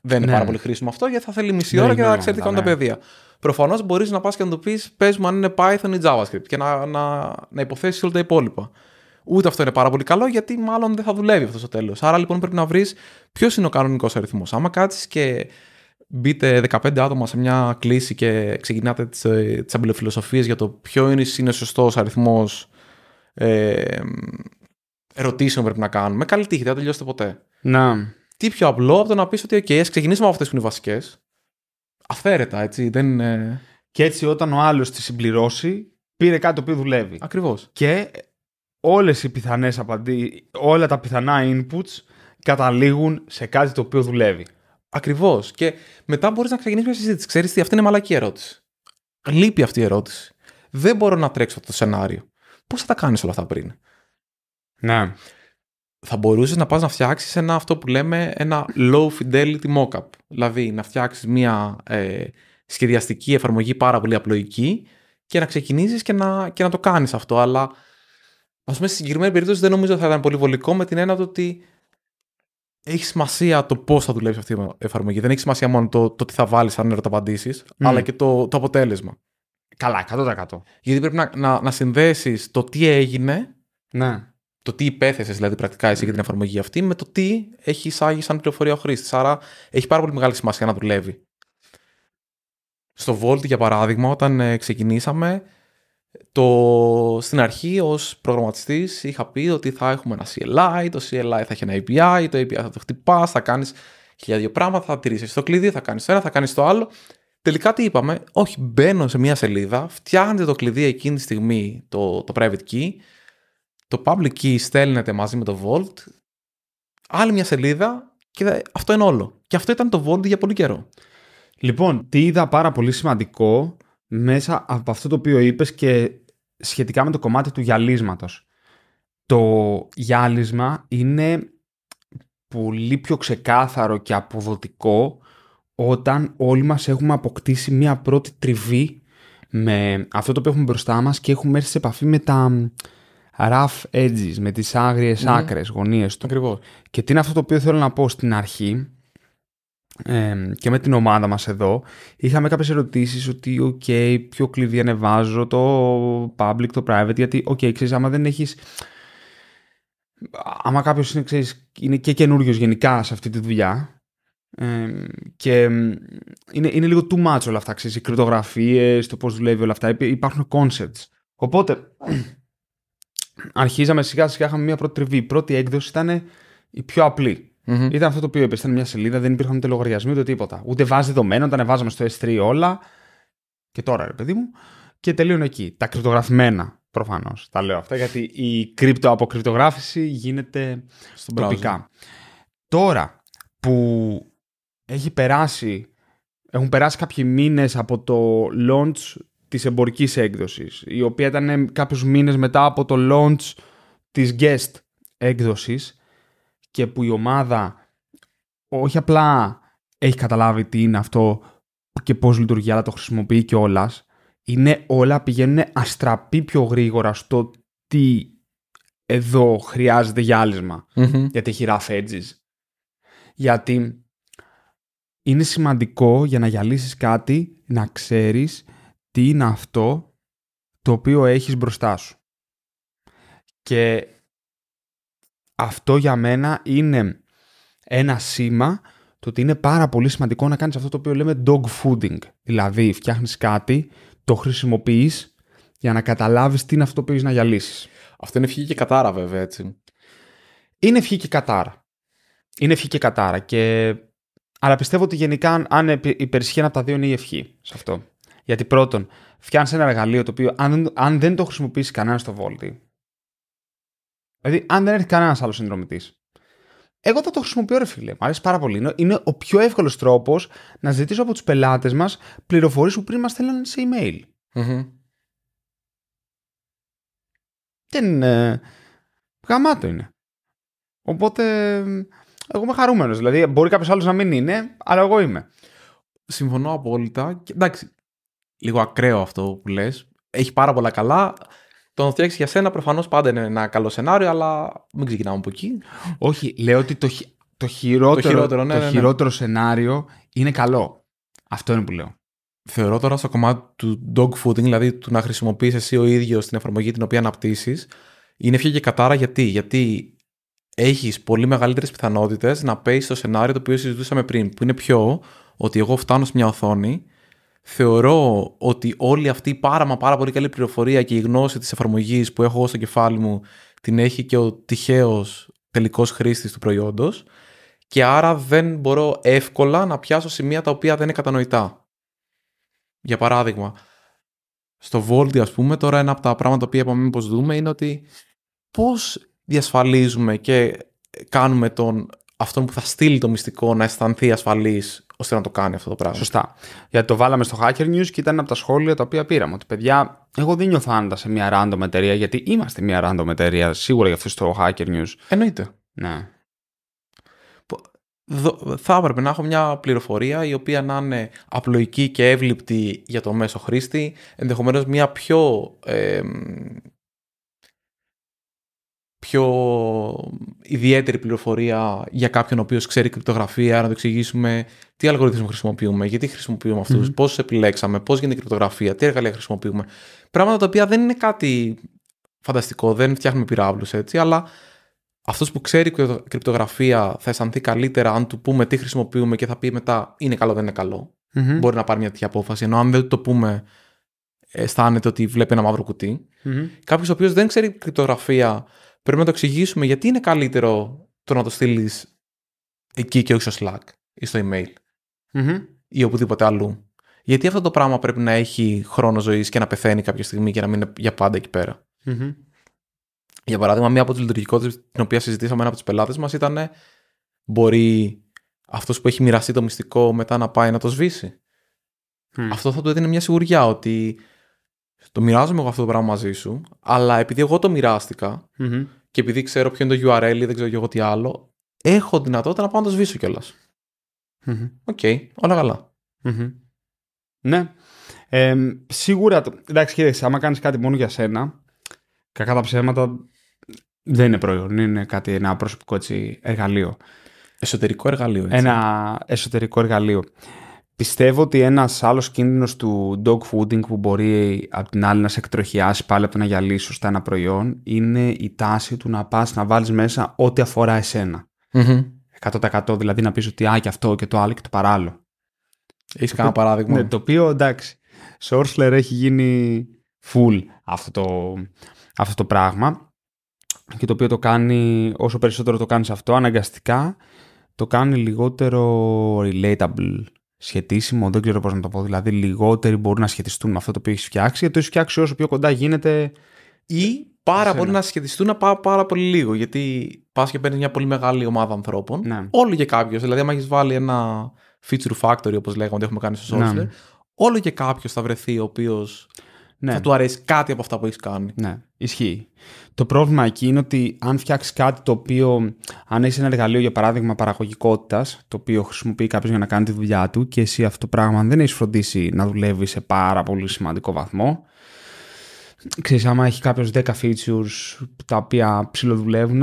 Δεν είναι πάρα πολύ χρήσιμο αυτό, γιατί θα θέλει μισή ώρα και θα ξέρει τι κάνουν τα παιδεία. Προφανώς μπορείς να πας και να του πεις πες μου αν είναι Python ή JavaScript και να υποθέσεις όλα τα υπόλοιπα. Ούτε αυτό είναι πάρα πολύ καλό, γιατί μάλλον δεν θα δουλεύει αυτό στο τέλος. Άρα λοιπόν πρέπει να βρεις ποιος είναι ο κανονικός αριθμός. Άμα κάτσεις και μπείτε 15 άτομα σε μια κλίση και ξεκινάτε τις αμπελοφιλοσοφίες για το ποιο είναι σωστός αριθμός ερωτήσεων πρέπει να κάνουμε, καλή τύχη, δεν θα τελειώσετε ποτέ. Τι πιο απλό από το να πεις ότι, OK, ας ξεκινήσουμε από αυτές που είναι οι βασικές. Αυθαίρετα, έτσι. Δεν... Και έτσι όταν ο άλλος τη συμπληρώσει, πήρε κάτι το οποίο δουλεύει. Ακριβώς. Και όλες οι πιθανές απαντήσεις, όλα τα πιθανά inputs καταλήγουν σε κάτι το οποίο δουλεύει. Ακριβώς. Και μετά μπορείς να ξεκινήσεις μια συζήτηση. Ξέρεις τι, αυτή είναι μαλακή ερώτηση. Λείπει αυτή η ερώτηση. Δεν μπορώ να τρέξω αυτό το σενάριο. Πώς θα τα κάνεις όλα αυτά πριν? Ναι. Θα μπορούσες να πας να φτιάξεις ένα, αυτό που λέμε, ένα low fidelity mockup. Δηλαδή να φτιάξεις μια σχεδιαστική εφαρμογή πάρα πολύ απλοϊκή και να ξεκινήσεις και να το κάνεις αυτό. Αλλά ας πούμε, στη συγκεκριμένη περίπτωση δεν νομίζω ότι θα ήταν πολύ βολικό, με την έννοια ότι έχει σημασία το πώς θα δουλέψει αυτή η εφαρμογή. Δεν έχει σημασία μόνο το τι θα βάλεις σαν ερωταπαντήσεις, αλλά και το αποτέλεσμα. Καλά, 100%. Γιατί πρέπει να συνδέσεις το τι έγινε, ναι. Το τι υπέθεσες δηλαδή πρακτικά εσύ για την εφαρμογή αυτή, με το τι έχει εισάγει σαν πληροφορία ο χρήστης. Άρα έχει πάρα πολύ μεγάλη σημασία να δουλεύει. Στο Vaulty, για παράδειγμα, όταν ξεκινήσαμε, στην αρχή ως προγραμματιστής είχα πει ότι θα έχουμε ένα CLI, το CLI θα έχει ένα API, το API θα το χτυπάς, θα κάνεις χιλιάδιο πράγματα, θα τηρήσεις το κλειδί, θα κάνεις το ένα, θα κάνεις το άλλο. Τελικά τι είπαμε? Όχι, μπαίνω σε μια σελίδα, φτιάχνετε το κλειδί εκείνη τη στιγμή, το private key, το public key στέλνεται μαζί με το vault, άλλη μια σελίδα και αυτό είναι όλο. Και αυτό ήταν το vault για πολύ καιρό. Λοιπόν, τι είδα πάρα πολύ σημαντικό μέσα από αυτό το οποίο είπες και σχετικά με το κομμάτι του γυαλίσματος. Το γυάλισμα είναι πολύ πιο ξεκάθαρο και αποδοτικό όταν όλοι μας έχουμε αποκτήσει μια πρώτη τριβή με αυτό το οποίο έχουμε μπροστά μας και έχουμε έρθει σε επαφή με τα rough edges, με τις άγριες άκρες, γωνίες του. Ακριβώς. Και τι είναι αυτό το οποίο θέλω να πω στην αρχή, και με την ομάδα μας εδώ είχαμε κάποιες ερωτήσεις ότι ok, ποιο κλειδί ανεβάζω, το public, το private, γιατί ok, ξέρεις, άμα δεν έχεις, άμα κάποιος είναι, ξέρεις, είναι και καινούριος γενικά σε αυτή τη δουλειά, και είναι λίγο too much όλα αυτά, ξέρεις, οι κρυπτογραφίες, το πώς δουλεύει όλα αυτά, υπάρχουν concepts, οπότε αρχίζαμε σιγά σιγά, είχαμε μια πρώτη τριβή. Η πρώτη έκδοση ήταν η πιο απλή. Ήταν αυτό το οποίο είπες, ήταν μια σελίδα, δεν υπήρχαν ούτε λογαριασμοί ούτε τίποτα. Ούτε βάζει δεδομένα, τα ανεβάζαμε στο S3 όλα. Και τώρα, ρε παιδί μου, και τελείωνε εκεί. Τα κρυπτογραφημένα, προφανώς τα λέω αυτά, γιατί η κρυπτοαποκρυπτογράφηση γίνεται τοπικά. Τώρα που έχουν περάσει κάποιοι μήνες από το launch της εμπορικής έκδοσης, η οποία ήταν κάποιους μήνες μετά από το launch της guest έκδοσης, και που η ομάδα όχι απλά έχει καταλάβει τι είναι αυτό και πώς λειτουργεί, αλλά το χρησιμοποιεί κιόλας. Είναι όλα, πηγαίνουν αστραπή πιο γρήγορα στο τι εδώ χρειάζεται γυάλισμα. Γιατί έχει rough edges. Γιατί είναι σημαντικό για να γυαλίσεις κάτι να ξέρεις τι είναι αυτό το οποίο έχεις μπροστά σου. Και αυτό για μένα είναι ένα σήμα το ότι είναι πάρα πολύ σημαντικό να κάνεις αυτό το οποίο λέμε dog fooding. Δηλαδή φτιάχνεις κάτι, το χρησιμοποιείς για να καταλάβεις τι είναι αυτό που έχεις να γυαλίσεις. Αυτό είναι ευχή και κατάρα, βέβαια, έτσι. Είναι ευχή και κατάρα. Αλλά πιστεύω ότι γενικά αν υπερισχύει ένα από τα δύο είναι η ευχή σε αυτό. Γιατί πρώτον, φτιάχνεις ένα εργαλείο το οποίο αν δεν το χρησιμοποιήσει κανένα στο Vaulty, δηλαδή, αν δεν έρθει κανένας άλλος συνδρομητής, εγώ θα το χρησιμοποιώ, ρε φίλε. Μ' αρέσει πάρα πολύ. Είναι ο πιο εύκολος τρόπος να ζητήσω από τους πελάτες μας πληροφορίες που πριν μας θέλανε σε email. Γαμάτο είναι. Οπότε, εγώ είμαι χαρούμενος. Δηλαδή, μπορεί κάποιος άλλος να μην είναι, αλλά εγώ είμαι. Συμφωνώ απόλυτα. Και, εντάξει, λίγο ακραίο αυτό που λες. Έχει πάρα πολλά καλά. Το να φτιάξει για σένα προφανώς πάντα είναι ένα καλό σενάριο, αλλά μην ξεκινάμε από εκεί. Όχι, λέω ότι το χειρότερο σενάριο είναι καλό. Αυτό είναι που λέω. Θεωρώ τώρα στο κομμάτι του dog fooding, δηλαδή του να χρησιμοποιείς εσύ ο ίδιος την εφαρμογή την οποία αναπτύσσεις, είναι ευχή και κατάρα. Γιατί έχεις πολύ μεγαλύτερες πιθανότητες να παίζεις στο σενάριο το οποίο συζητούσαμε πριν, που είναι πιο ότι εγώ φτάνω σε μια οθόνη. Θεωρώ ότι όλη αυτή η πάρα πολύ καλή πληροφορία και η γνώση της εφαρμογής που έχω εγώ στο κεφάλι μου την έχει και ο τυχαίος τελικός χρήστης του προϊόντος, και άρα δεν μπορώ εύκολα να πιάσω σημεία τα οποία δεν είναι κατανοητά. Για παράδειγμα, στο Vaulty, ας πούμε, τώρα ένα από τα πράγματα που είπαμε πως δούμε είναι ότι πώς διασφαλίζουμε και κάνουμε τον αυτόν που θα στείλει το μυστικό να αισθανθεί ασφαλής ώστε να το κάνει αυτό το πράγμα. Σωστά. Γιατί το βάλαμε στο Hacker News και ήταν από τα σχόλια τα οποία πήραμε. Ότι παιδιά, εγώ δεν νιώθω άνετα σε μια random εταιρεία, γιατί είμαστε μια random εταιρεία σίγουρα για αυτό στο Hacker News. Εννοείται. Ναι. Θα έπρεπε να έχω μια πληροφορία η οποία να είναι απλοϊκή και εύληπτη για το μέσο χρήστη, ενδεχομένως μια πιο ιδιαίτερη πληροφορία για κάποιον ο οποίος ξέρει κρυπτογραφία, να το εξηγήσουμε τι αλγοριθμού χρησιμοποιούμε, γιατί χρησιμοποιούμε αυτούς, πώς επιλέξαμε, πώς γίνεται η κρυπτογραφία, τι εργαλεία χρησιμοποιούμε. Πράγματα τα οποία δεν είναι κάτι φανταστικό, δεν φτιάχνουμε πυράβλους έτσι, αλλά αυτός που ξέρει κρυπτογραφία θα αισθανθεί καλύτερα αν του πούμε τι χρησιμοποιούμε και θα πει μετά είναι καλό, δεν είναι καλό. Μπορεί να πάρει μια τέτοια απόφαση. Ενώ αν δεν το πούμε, αισθάνεται ότι βλέπει ένα μαύρο κουτί. Κάποιος ο οποίος δεν ξέρει κρυπτογραφία, πρέπει να το εξηγήσουμε γιατί είναι καλύτερο το να το στείλεις εκεί και όχι στο Slack ή στο email ή οπουδήποτε αλλού. Γιατί αυτό το πράγμα πρέπει να έχει χρόνο ζωής και να πεθαίνει κάποια στιγμή και να μην είναι για πάντα εκεί πέρα. Για παράδειγμα, μία από τις λειτουργικότητες την οποία συζητήσαμε ένα από τους πελάτες μας ήταν μπορεί αυτός που έχει μοιραστεί το μυστικό μετά να πάει να το σβήσει. Αυτό θα του έδινε μια σιγουριά ότι το μοιράζομαι εγώ αυτό το πράγμα μαζί σου, αλλά επειδή εγώ το μοιράστηκα και επειδή ξέρω ποιο είναι το URL ή δεν ξέρω εγώ τι άλλο, έχω δυνατότητα να πάω να το σβήσω κιόλας. Οκ, όλα καλά. Ναι. Σίγουρα, εντάξει, κοίταξε, άμα κάνεις κάτι μόνο για σένα, κακά τα ψέματα δεν είναι προϊόν, είναι κάτι, ένα προσωπικό έτσι, εργαλείο. Εσωτερικό εργαλείο. Έτσι. Ένα εσωτερικό εργαλείο. Πιστεύω ότι ένας άλλος κίνδυνος του dogfooding που μπορεί απ' την άλλη να σε εκτροχιάσει πάλι από το να γυαλίσει σωστά ένα προϊόν είναι η τάση του να πας να βάλεις μέσα ό,τι αφορά εσένα. 100% δηλαδή να πεις ότι και αυτό και το άλλο και το παράλληλο. Έχεις κανένα παράδειγμα? Ναι, το οποίο εντάξει, Sourcelair έχει γίνει full αυτό το πράγμα και το οποίο το κάνει, όσο περισσότερο το κάνεις αυτό, αναγκαστικά το κάνει λιγότερο relatable, σχετίσιμο, δεν ξέρω πώς να το πω, δηλαδή λιγότεροι μπορούν να σχετιστούν με αυτό το οποίο έχεις φτιάξει, γιατί το έχεις φτιάξει όσο πιο κοντά γίνεται ή πάρα πολύ να σχετιστούν πάρα πολύ λίγο, γιατί πας και παίρνεις μια πολύ μεγάλη ομάδα ανθρώπων, ναι. Όλο και κάποιος, δηλαδή άμα έχεις βάλει ένα feature factory όπως λέγαμε ότι έχουμε κάνει στο Sourcelair, ναι. Όλο και κάποιος θα βρεθεί ο οποίος ναι. Θα του αρέσει κάτι από αυτά που έχεις κάνει. Ναι, ισχύει. Το πρόβλημα εκεί είναι ότι αν φτιάξεις κάτι το οποίο, αν έχεις ένα εργαλείο για παράδειγμα παραγωγικότητας, το οποίο χρησιμοποιεί κάποιος για να κάνει τη δουλειά του και εσύ αυτό το πράγμα δεν έχεις φροντίσει να δουλεύει σε πάρα πολύ σημαντικό βαθμό. Ξέρεις, άμα έχει κάποιος 10 features τα οποία ψιλοδουλεύουν,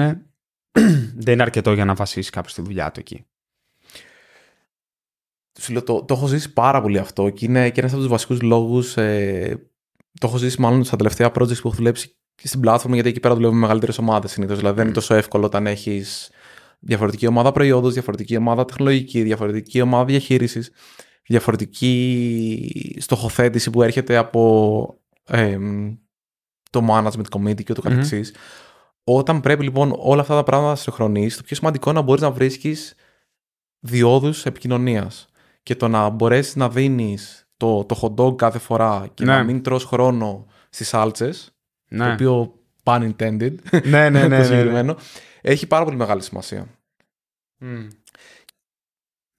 δεν είναι αρκετό για να βασίσει κάποιος τη δουλειά του εκεί. Το έχω ζήσει πάρα πολύ αυτό και είναι και ένας από τους βασικούς λόγους. Το έχω ζήσει μάλλον στα τελευταία projects που έχω δουλέψει και στην πλατφόρμα, γιατί εκεί πέρα δουλεύουμε με μεγαλύτερες ομάδες συνήθως. Δηλαδή δεν είναι τόσο εύκολο όταν έχεις διαφορετική ομάδα προϊόντος, διαφορετική ομάδα τεχνολογική, διαφορετική ομάδα διαχείρισης, διαφορετική στοχοθέτηση που έρχεται από το management committee και ούτω καθεξής. Όταν πρέπει λοιπόν όλα αυτά τα πράγματα να συγχρονίσεις, το πιο σημαντικό είναι να μπορείς να βρίσκεις διόδους επικοινωνίας και το να μπορέσεις να δίνεις το hot dog κάθε φορά και ναι. Να μην τρως χρόνο στις σάλτσες, ναι. Το οποίο pun intended, ναι, το συγκεκριμένο, ναι. Έχει πάρα πολύ μεγάλη σημασία.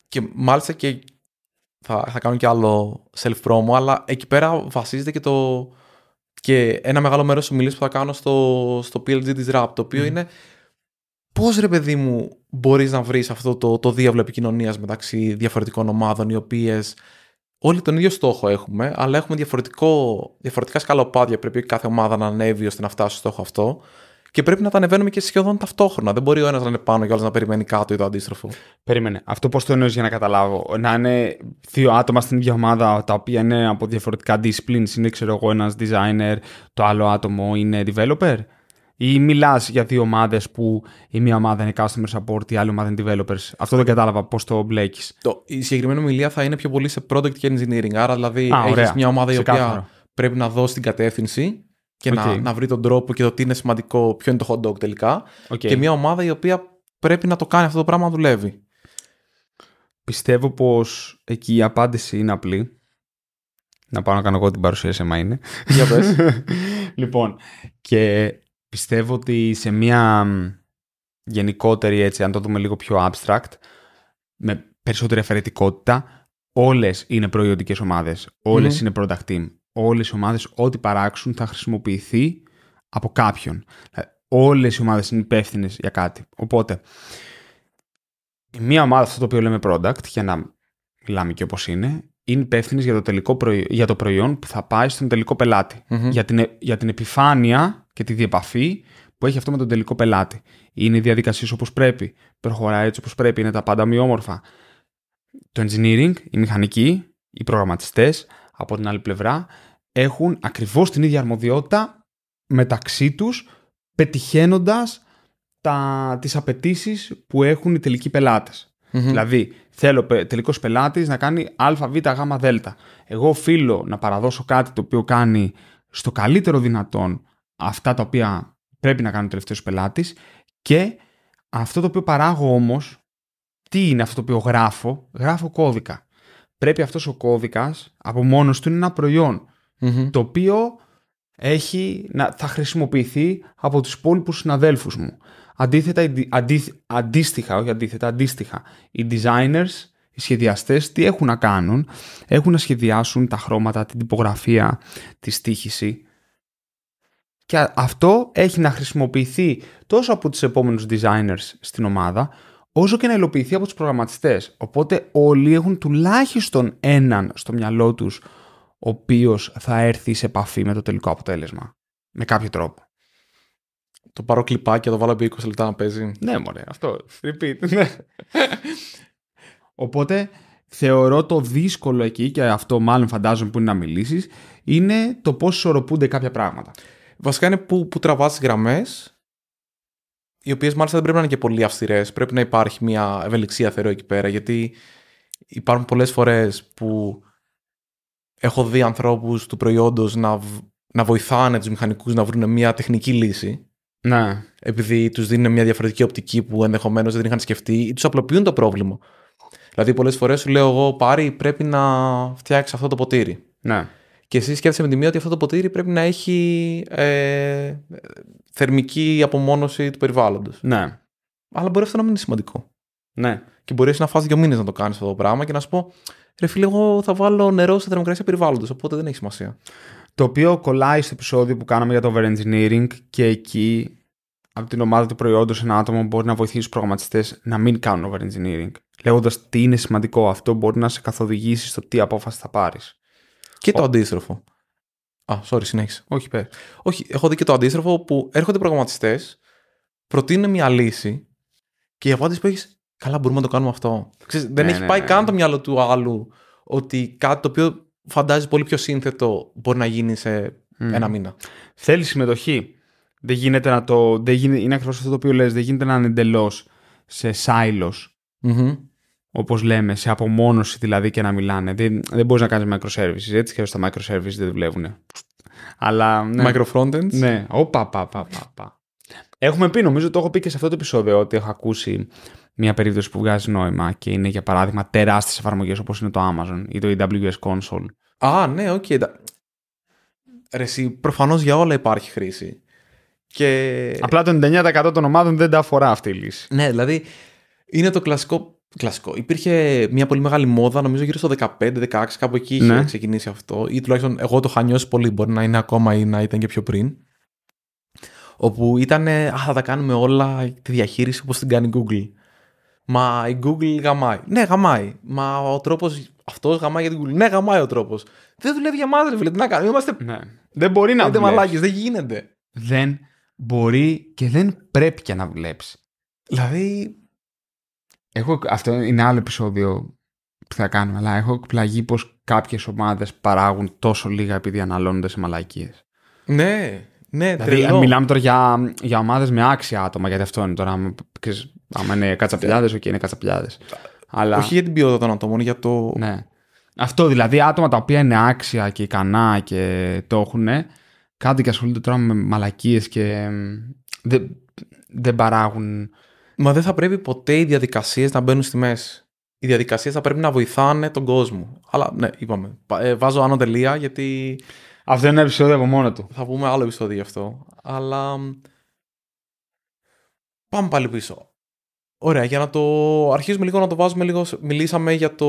Και μάλιστα και θα κάνω και άλλο self-promo, αλλά εκεί πέρα βασίζεται και ένα μεγάλο μέρος της ομιλίας που θα κάνω στο PLG της RAP, το οποίο είναι πώς ρε παιδί μου μπορείς να βρεις αυτό το διάβλο επικοινωνίας μεταξύ διαφορετικών ομάδων, οι οποίες όλοι τον ίδιο στόχο έχουμε, αλλά έχουμε διαφορετικά σκαλοπάδια. Πρέπει κάθε ομάδα να ανέβει ώστε να φτάσει στο στόχο αυτό. Και πρέπει να τα ανεβαίνουμε και σχεδόν ταυτόχρονα. Δεν μπορεί ο ένας να είναι πάνω και ο άλλος να περιμένει κάτω ή το αντίστροφο. Περίμενε. Αυτό πώς το εννοείς για να καταλάβω? Να είναι δύο άτομα στην ίδια ομάδα τα οποία είναι από διαφορετικά disciplines. Είναι, ξέρω εγώ, ένας designer, το άλλο άτομο είναι developer. Ή μιλάς για δύο ομάδες που η μία ομάδα είναι customer support, η άλλη ομάδα είναι developers? Αυτό δεν κατάλαβα πώς το μπλέκεις. Η συγκεκριμένη ομιλία θα είναι πιο πολύ σε product και engineering. Άρα, δηλαδή, έχεις μια ομάδα η οποία πρέπει να δώσει την κατεύθυνση και να βρει τον τρόπο και το τι είναι σημαντικό, ποιο είναι το hot dog τελικά. Και μια ομάδα η οποία πρέπει να το κάνει αυτό το πράγμα να δουλεύει. Πιστεύω πως εκεί η απάντηση είναι απλή. Να πάω να κάνω εγώ την παρουσίαση, μα είναι. Για πες. Λοιπόν, και πιστεύω ότι σε μια γενικότερη, έτσι, αν το δούμε λίγο πιο abstract, με περισσότερη αφαιρετικότητα, όλες είναι προϊόντικες ομάδες, όλες είναι product team, όλες οι ομάδες, ό,τι παράξουν θα χρησιμοποιηθεί από κάποιον. Όλες οι ομάδες είναι υπεύθυνες για κάτι. Οπότε, μια ομάδα, αυτό το οποίο λέμε product, για να μιλάμε και όπως είναι υπεύθυνες για το τελικό για το προϊόν που θα πάει στον τελικό πελάτη. Για την επιφάνεια και τη διεπαφή που έχει αυτό με τον τελικό πελάτη. Είναι οι διαδικασίες όπως πρέπει, προχωράει έτσι όπως πρέπει, είναι τα πάντα ομοιόμορφα. Το engineering, οι μηχανικοί, οι προγραμματιστές, από την άλλη πλευρά, έχουν ακριβώς την ίδια αρμοδιότητα μεταξύ τους, πετυχαίνοντας τις απαιτήσεις που έχουν οι τελικοί πελάτες. Δηλαδή, θέλω τελικός πελάτης να κάνει α, β, γ, δ. Εγώ οφείλω να παραδώσω κάτι το οποίο κάνει στο καλύτερο δυνατόν αυτά τα οποία πρέπει να κάνει ο τελευταίος πελάτης, και αυτό το οποίο παράγω όμως, τι είναι αυτό το οποίο γράφω? Γράφω κώδικα. Πρέπει αυτός ο κώδικας από μόνος του είναι ένα προϊόν, το οποίο θα χρησιμοποιηθεί από τους υπόλοιπους συναδέλφους μου. Αντίστοιχα, οι designers, οι σχεδιαστές, τι έχουν να κάνουν? Έχουν να σχεδιάσουν τα χρώματα, την τυπογραφία, τη στοίχηση. Και αυτό έχει να χρησιμοποιηθεί τόσο από τους επόμενους designers στην ομάδα, όσο και να υλοποιηθεί από τους προγραμματιστές. Οπότε όλοι έχουν τουλάχιστον έναν στο μυαλό τους, ο οποίος θα έρθει σε επαφή με το τελικό αποτέλεσμα, με κάποιο τρόπο. Το πάρω κλιπάκι, το βάλω επί 20 λεπτά να παίζει. Ναι, μωρέ, αυτό. Repeat. Οπότε θεωρώ το δύσκολο εκεί, και αυτό μάλλον φαντάζομαι που είναι να μιλήσεις, είναι το πώς ισορροπούνται κάποια πράγματα. Βασικά είναι που τραβάς γραμμές, οι οποίες μάλιστα δεν πρέπει να είναι και πολύ αυστηρές. Πρέπει να υπάρχει μια ευελιξία, θεωρώ, εκεί πέρα, γιατί υπάρχουν πολλές φορές που έχω δει ανθρώπους του προϊόντος να βοηθάνε τους μηχανικούς να βρουν μια τεχνική λύση. Ναι. Επειδή τους δίνουν μια διαφορετική οπτική που ενδεχομένως δεν είχαν σκεφτεί ή τους απλοποιούν το πρόβλημα. Δηλαδή, πολλές φορές σου λέω εγώ, Πάρη, πρέπει να φτιάξεις αυτό το ποτήρι. Ναι. Και εσύ σκέφτεσαι με τη μία ότι αυτό το ποτήρι πρέπει να έχει θερμική απομόνωση του περιβάλλοντος. Ναι. Αλλά μπορεί αυτό να μην είναι σημαντικό. Ναι. Και μπορεί να φας 2 μήνες να το κάνεις αυτό το πράγμα και να σου πω, ρε φίλε, εγώ θα βάλω νερό σε θερμοκρασία περιβάλλοντος, οπότε δεν έχει σημασία. Το οποίο κολλάει στο επεισόδιο που κάναμε για το overengineering, και εκεί από την ομάδα του προϊόντος ένα άτομο μπορεί να βοηθήσει τους προγραμματιστές να μην κάνουν overengineering, λέγοντας τι είναι σημαντικό. Αυτό μπορεί να σε καθοδηγήσει στο τι απόφαση θα πάρεις. Και το αντίστροφο. Α, sorry, συνέχισε. Όχι, πέρα. Όχι, έχω δει και το αντίστροφο, που έρχονται οι προγραμματιστές, προτείνουν μια λύση και η απάντηση που έχεις, καλά, μπορούμε να το κάνουμε αυτό. Ξέρεις, δεν έχει πάει καν το μυαλό του άλλου ότι κάτι το οποίο φαντάζεις πολύ πιο σύνθετο μπορεί να γίνει σε 1 μήνα. Θέλει συμμετοχή. Δεν γίνεται να το. Είναι ακριβώς αυτό το οποίο λες. Δεν γίνεται να είναι εντελώς σε σάιλος, όπως λέμε, σε απομόνωση δηλαδή, και να μιλάνε. Δεν μπορείς να κάνεις microservices. Έτσι και τα microservices δεν δουλεύουν. Αλλά. Ναι. Microfrontends. Ναι. Οπα. Έχουμε πει, νομίζω το έχω πει και σε αυτό το επεισόδιο, ότι έχω ακούσει μια περίπτωση που βγάζει νόημα και είναι, για παράδειγμα, τεράστιες εφαρμογές όπως είναι το Amazon ή το AWS Console. Α, ναι, οκ. Okay. Ρε εσύ, προφανώς για όλα υπάρχει χρήση. Και... απλά το 99% των ομάδων δεν τα αφορά αυτή η λύση. Ναι, δηλαδή είναι το κλασικό. Υπήρχε μια πολύ μεγάλη μόδα, νομίζω γύρω στο 15-16, κάπου εκεί είχε ξεκινήσει αυτό, ή τουλάχιστον εγώ το είχα νιώσει πολύ, μπορεί να είναι ακόμα ή να ήταν και πιο πριν. Όπου ήταν, θα τα κάνουμε όλα, τη διαχείριση όπως την κάνει Google. Μα η Google γαμάει. Ναι, γαμάει. Μα ο τρόπος αυτός γαμάει για την Google. Ναι, γαμάει ο τρόπος. Δεν δουλεύει για μας, ρε φίλε. Τι να κάνουμε. Είμαστε... ναι. Δεν μπορεί να δουλεύει. Μαλάκες, δεν γίνεται. Δεν μπορεί και δεν πρέπει και να δουλέψει. Δηλαδή. Αυτό είναι άλλο επεισόδιο που θα κάνουμε, αλλά έχω εκπλαγεί πως κάποιες ομάδες παράγουν τόσο λίγα επειδή αναλώνονται σε μαλακίες. Ναι. Ναι, δηλαδή, μιλάμε τώρα για ομάδες με άξια άτομα, γιατί αυτό είναι τώρα. Άμα είναι κατσαπλιάδες, είναι κατσαπλιάδες. Αλλά... όχι για την ποιότητα των ατόμων, για το. Ναι. Αυτό δηλαδή, άτομα τα οποία είναι άξια και ικανά και το έχουν, κάτι και ασχολούνται τώρα με μαλακίες και δεν παράγουν. Μα δεν θα πρέπει ποτέ οι διαδικασίες να μπαίνουν στη μέση. οι διαδικασίες θα πρέπει να βοηθάνε τον κόσμο. Αλλά ναι, είπαμε, βάζω άνω τελεία γιατί... Αυτό είναι ένα επεισόδιο από μόνο του. Θα πούμε άλλο επεισόδιο γι' αυτό. Αλλά πάμε πάλι πίσω. Ωραία, για να το αρχίσουμε λίγο, να το βάζουμε λίγο. Μιλήσαμε για το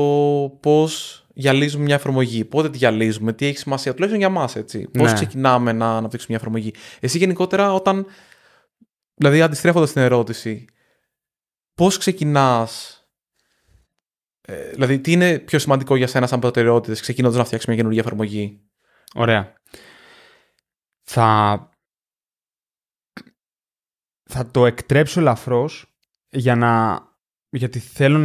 πώς γυαλίζουμε μια εφαρμογή, πότε τη γυαλίζουμε, τι έχει σημασία, τουλάχιστον για εμάς, έτσι. Ναι. Πώς ξεκινάμε να αναπτύξουμε μια εφαρμογή. Εσύ γενικότερα, όταν. Δηλαδή, αντιστρέφοντας την ερώτηση, πώς ξεκινάς. Δηλαδή, τι είναι πιο σημαντικό για σένα σαν προτεραιότητες, ξεκινώντας να φτιάξεις μια καινούργια εφαρμογή. Ωραία. Θα το εκτρέψω ελαφρώς για να... γιατί θέλω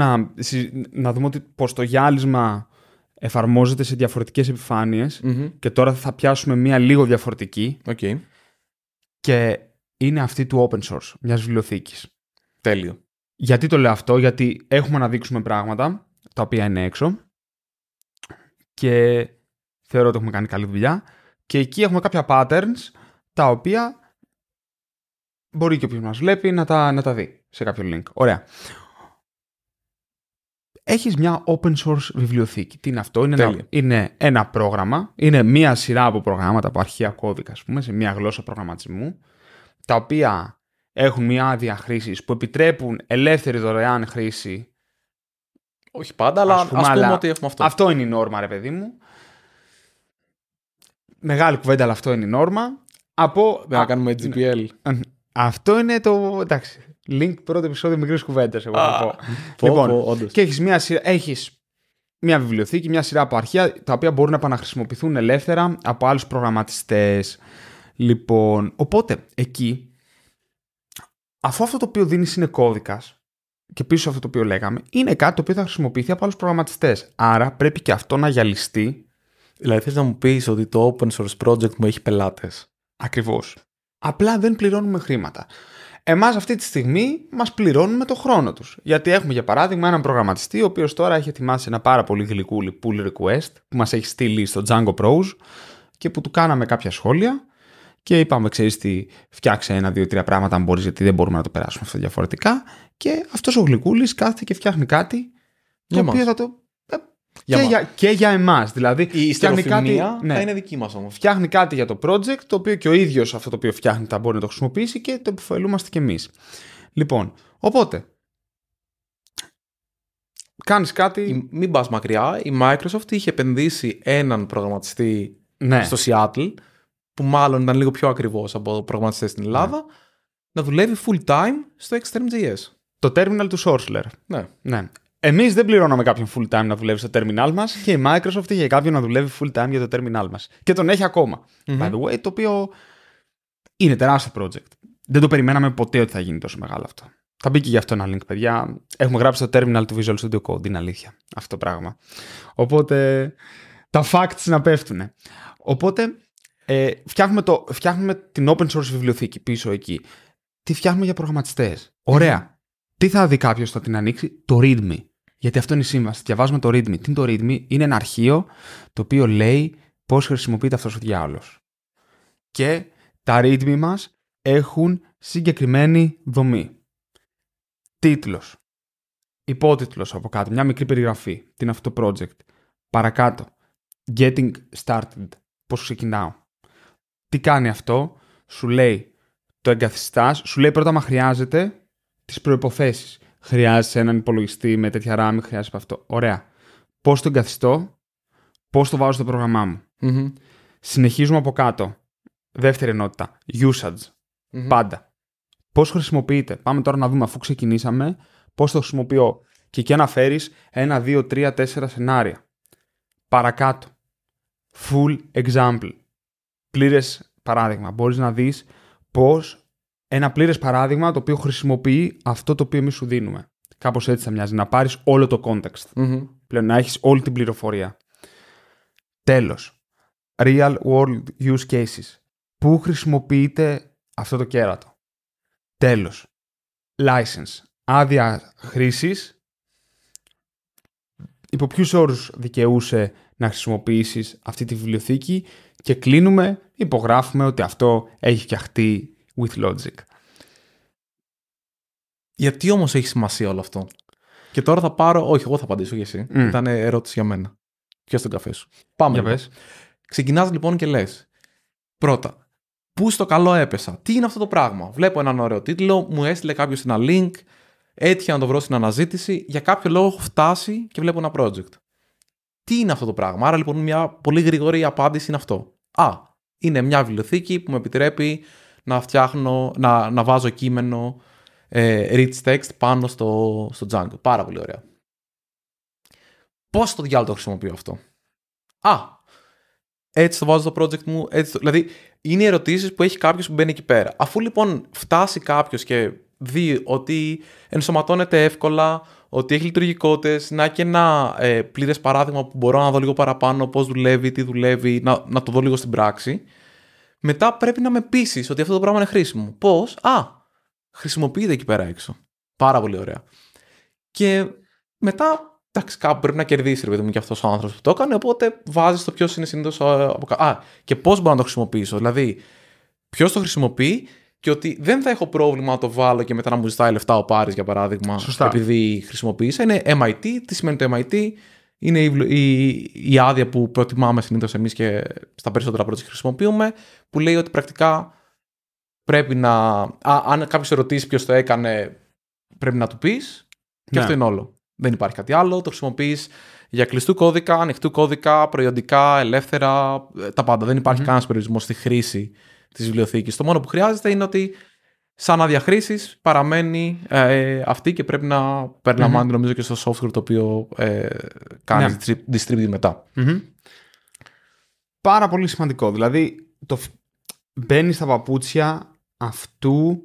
να δούμε πως το γυάλισμα εφαρμόζεται σε διαφορετικές επιφάνειες και τώρα θα πιάσουμε μια λίγο διαφορετική και είναι αυτή του open source, μιας βιβλιοθήκης. Τέλειο. Γιατί το λέω αυτό? Γιατί έχουμε να δείξουμε πράγματα τα οποία είναι έξω και θεωρώ ότι έχουμε κάνει καλή δουλειά και εκεί έχουμε κάποια patterns τα οποία μπορεί και όποιος μας βλέπει να τα δει σε κάποιο link. Ωραία. Έχεις μια open source βιβλιοθήκη. Τι είναι αυτό? Είναι ένα πρόγραμμα, είναι μια σειρά από προγράμματα, από αρχαία κώδικα, ας πούμε, σε μια γλώσσα προγραμματισμού, τα οποία έχουν μια άδεια χρήσης που επιτρέπουν ελεύθερη δωρεάν χρήση. Όχι πάντα, αλλά ας πούμε ότι έχουμε αυτό. Αυτό είναι η νόρμα, ρε παιδί μου. Μεγάλη κουβέντα, αλλά αυτό είναι η νόρμα. Να κάνουμε GPL. Αυτό είναι το... εντάξει. Link πρώτο επεισόδιο Μικρής Κουβέντας, εγώ θα πω. Και έχεις μια βιβλιοθήκη, μια σειρά από αρχεία, τα οποία μπορούν να επαναχρησιμοποιηθούν ελεύθερα από άλλους προγραμματιστές. Λοιπόν, οπότε εκεί, αφού αυτό το οποίο δίνεις είναι κώδικας, και πίσω αυτό το οποίο λέγαμε, είναι κάτι το οποίο θα χρησιμοποιηθεί από άλλους προγραμματιστές. Άρα πρέπει και αυτό να γυαλιστεί. Δηλαδή θες να μου πεις ότι το open source project μου έχει πελάτες? Ακριβώς. Απλά δεν πληρώνουμε χρήματα. Εμάς αυτή τη στιγμή μας πληρώνουμε το χρόνο τους. Γιατί έχουμε για παράδειγμα έναν προγραμματιστή ο οποίος τώρα έχει ετοιμάσει ένα πάρα πολύ γλυκούλι pull request που μας έχει στείλει στο Django Pros και που του κάναμε κάποια σχόλια και είπαμε, ξέρεις τι, φτιάξε 1, 2, 3 πράγματα αν μπορείς, γιατί δεν μπορούμε να το περάσουμε αυτό διαφορετικά, και αυτός ο γλυκούλης κάθεται και φτιάχνει κάτι το οποίο θα το... Και για εμάς. Δηλαδή, η ιστεροφημία θα είναι δική μας όμως. Φτιάχνει κάτι για το project, το οποίο και ο ίδιος αυτό το οποίο φτιάχνει θα μπορεί να το χρησιμοποιήσει και το επιφοελούμαστε κι εμείς. Λοιπόν, οπότε κάνεις κάτι. Μην πας μακριά. Η Microsoft είχε επενδύσει έναν προγραμματιστή στο Seattle, που μάλλον ήταν λίγο πιο ακριβώς από προγραμματιστές στην Ελλάδα, να δουλεύει full time στο Xterm.js. Το terminal του Sourcelair. Ναι. Εμείς δεν πληρώναμε κάποιον full time να δουλεύει στο terminal μας και η Microsoft είχε κάποιον να δουλεύει full time για το terminal μας. Και τον έχει ακόμα. By the way, το οποίο είναι τεράστιο project. Δεν το περιμέναμε ποτέ ότι θα γίνει τόσο μεγάλο αυτό. Θα μπει και γι' αυτό ένα link, παιδιά. Έχουμε γράψει το terminal του Visual Studio Code. Είναι αλήθεια αυτό το πράγμα. Οπότε τα facts να πέφτουν. Οπότε φτιάχνουμε την open source βιβλιοθήκη πίσω εκεί. Τι φτιάχνουμε για προγραμματιστές? Ωραία. Τι θα δει κάποιος όταν την ανοίξει? Το readme. Γιατί αυτό είναι η σύμβαση. Διαβάζουμε το readme. Τι είναι το readme? Είναι ένα αρχείο το οποίο λέει πώς χρησιμοποιείται αυτός ο διάολος. Και τα readme μας έχουν συγκεκριμένη δομή. Τίτλος. Υπότιτλος από κάτω. Μια μικρή περιγραφή. Τι είναι αυτό το project. Παρακάτω. Getting started. Πώς ξεκινάω. Τι κάνει αυτό? Σου λέει το εγκαθιστάς. Σου λέει πρώτα μα χρειάζεται... τις προϋποθέσεις. Χρειάζεσαι έναν υπολογιστή με τέτοια RAM, χρειάζεσαι αυτό. Ωραία. Πώς το εγκαθιστώ, πώς το βάζω στο πρόγραμμά μου. Συνεχίζουμε από κάτω. Δεύτερη ενότητα. Usage. Πάντα. Πώς χρησιμοποιείται. Πάμε τώρα να δούμε, αφού ξεκινήσαμε, πώς το χρησιμοποιώ. Και εκεί αναφέρεις 1, 2, 3, 4 σενάρια. Παρακάτω. Full example. Πλήρες παράδειγμα. Μπορείς να δεις πώς. Ένα πλήρες παράδειγμα το οποίο χρησιμοποιεί αυτό το οποίο εμείς σου δίνουμε. Κάπως έτσι θα μοιάζει. Να πάρεις όλο το context. Πλέον να έχεις όλη την πληροφορία. Τέλος. Real world use cases. Πού χρησιμοποιείται αυτό το κέρατο. Τέλος. License. Άδεια χρήσης. Υπό ποιους όρους δικαιούσε να χρησιμοποιήσεις αυτή τη βιβλιοθήκη. Και κλείνουμε, υπογράφουμε ότι αυτό έχει φτιαχτεί with logic. Γιατί όμως έχει σημασία όλο αυτό? Και τώρα θα πάρω. Όχι, εγώ θα απαντήσω και εσύ. Ήταν ερώτηση για μένα. Πιάσε τον καφέ σου. Πάμε. Λοιπόν. Ξεκινάς λοιπόν και λες. Πρώτα, πού στο καλό έπεσα. Τι είναι αυτό το πράγμα. Βλέπω έναν ωραίο τίτλο. Μου έστειλε κάποιος ένα link. Έτυχε να το βρω στην αναζήτηση. Για κάποιο λόγο έχω φτάσει και βλέπω ένα project. Τι είναι αυτό το πράγμα. Άρα λοιπόν, μια πολύ γρήγορη απάντηση είναι αυτό. Α, είναι μια βιβλιοθήκη που με επιτρέπει να φτιάχνω, να βάζω κείμενο rich text πάνω στο Django. Πάρα πολύ ωραία. Πώς το διάλογο το χρησιμοποιώ αυτό. Α, έτσι το βάζω στο project μου. Έτσι το... Δηλαδή, είναι ερωτήσεις που έχει κάποιος που μπαίνει εκεί πέρα. Αφού λοιπόν φτάσει κάποιος και δει ότι ενσωματώνεται εύκολα, ότι έχει λειτουργικότητες, να και ένα πλήρες παράδειγμα που μπορώ να δω λίγο παραπάνω πώς δουλεύει, τι δουλεύει, να το δω λίγο στην πράξη. Μετά πρέπει να με πείσεις ότι αυτό το πράγμα είναι χρήσιμο. Πώς? Α, χρησιμοποιείται εκεί πέρα έξω. Πάρα πολύ ωραία. Και μετά, εντάξει, κάπου πρέπει να κερδίσει, ρε παιδί μου, και αυτός ο άνθρωπος που το έκανε. Οπότε βάζεις το ποιος είναι συνήθως. Α, και πώς μπορώ να το χρησιμοποιήσω. Δηλαδή, ποιος το χρησιμοποιεί. Και ότι δεν θα έχω πρόβλημα να το βάλω και μετά να μου ζητάει λεφτά ο Πάρης, για παράδειγμα. Σωστά. Επειδή χρησιμοποίησα. Είναι MIT. Τι σημαίνει το MIT? Είναι η άδεια που προτιμάμε συνήθως εμείς και στα περισσότερα project χρησιμοποιούμε, που λέει ότι πρακτικά πρέπει να. Αν κάποιος ερωτήσει ποιος το έκανε, πρέπει να του πεις. Και ναι. Αυτό είναι όλο. Δεν υπάρχει κάτι άλλο. Το χρησιμοποιείς για κλειστού κώδικα, ανοιχτού κώδικα, προϊοντικά, ελεύθερα. Τα πάντα. Δεν υπάρχει κανένας περιορισμός στη χρήση της βιβλιοθήκης. Το μόνο που χρειάζεται είναι ότι σαν άδεια χρήσης παραμένει αυτή και πρέπει να περιλαμβάνει νομίζω και στο software το οποίο κάνει distribute μετά. Πάρα πολύ σημαντικό. Δηλαδή μπαίνεις στα παπούτσια αυτού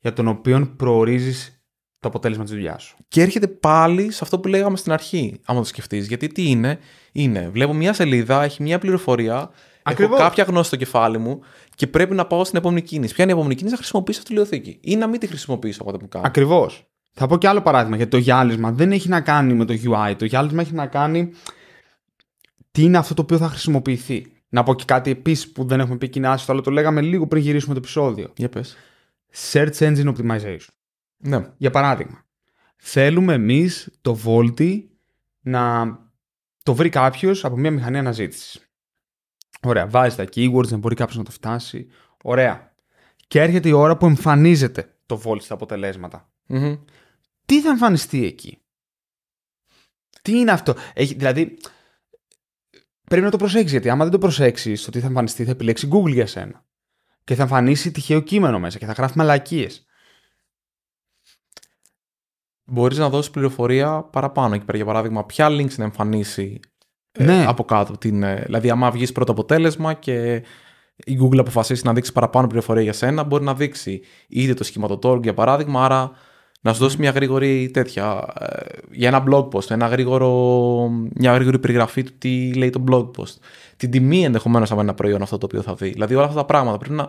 για τον οποίο προορίζεις το αποτέλεσμα της δουλειάς σου. Και έρχεται πάλι σε αυτό που λέγαμε στην αρχή, άμα το σκεφτείς. Γιατί τι είναι, βλέπω μια σελίδα, έχει μια πληροφορία. Ακριβώς. Έχω κάποια γνώση στο κεφάλι μου και πρέπει να πάω στην επόμενη κίνηση. Ποια είναι η επόμενη κίνηση? Να χρησιμοποιήσω αυτή τη βιβλιοθήκη ή να μην τη χρησιμοποιήσω από τότε που κάνω. Ακριβώς. Θα πω και άλλο παράδειγμα, γιατί το γυάλισμα δεν έχει να κάνει με το UI. Το γυάλισμα έχει να κάνει τι είναι αυτό το οποίο θα χρησιμοποιηθεί. Να πω και κάτι επίσης που δεν έχουμε πει κοινάσει, αλλά το λέγαμε λίγο πριν γυρίσουμε το επεισόδιο. Για πες. Search Engine Optimization. Ναι. Για παράδειγμα, θέλουμε εμείς το Vaulty να το βρει κάποιος από μια μηχανή αναζήτησης. Ωραία, βάζει τα keywords, δεν μπορεί κάποιος να το φτάσει. Ωραία. Και έρχεται η ώρα που εμφανίζεται το Vaulty στα αποτελέσματα. Τι θα εμφανιστεί εκεί? Τι είναι αυτό? Δηλαδή, πρέπει να το προσέξεις, γιατί άμα δεν το προσέξεις το τι θα εμφανιστεί, θα επιλέξει Google για σένα. Και θα εμφανίσει τυχαίο κείμενο μέσα και θα γράφει μαλακίες. Μπορείς να δώσεις πληροφορία παραπάνω εκεί πέρα. Για παράδειγμα, ποια links να εμφανίσει. Ναι. Από κάτω. Δηλαδή, άμα βγεις πρώτο αποτέλεσμα και η Google αποφασίσει να δείξει παραπάνω πληροφορία για σένα, μπορεί να δείξει είτε το σχηματοτόργο για παράδειγμα, άρα να σου δώσει μια γρήγορη τέτοια. Για ένα blog post, μια γρήγορη περιγραφή του τι λέει το blog post. Την τιμή ενδεχομένως από ένα προϊόν αυτό το οποίο θα δει. Δηλαδή, όλα αυτά τα πράγματα πρέπει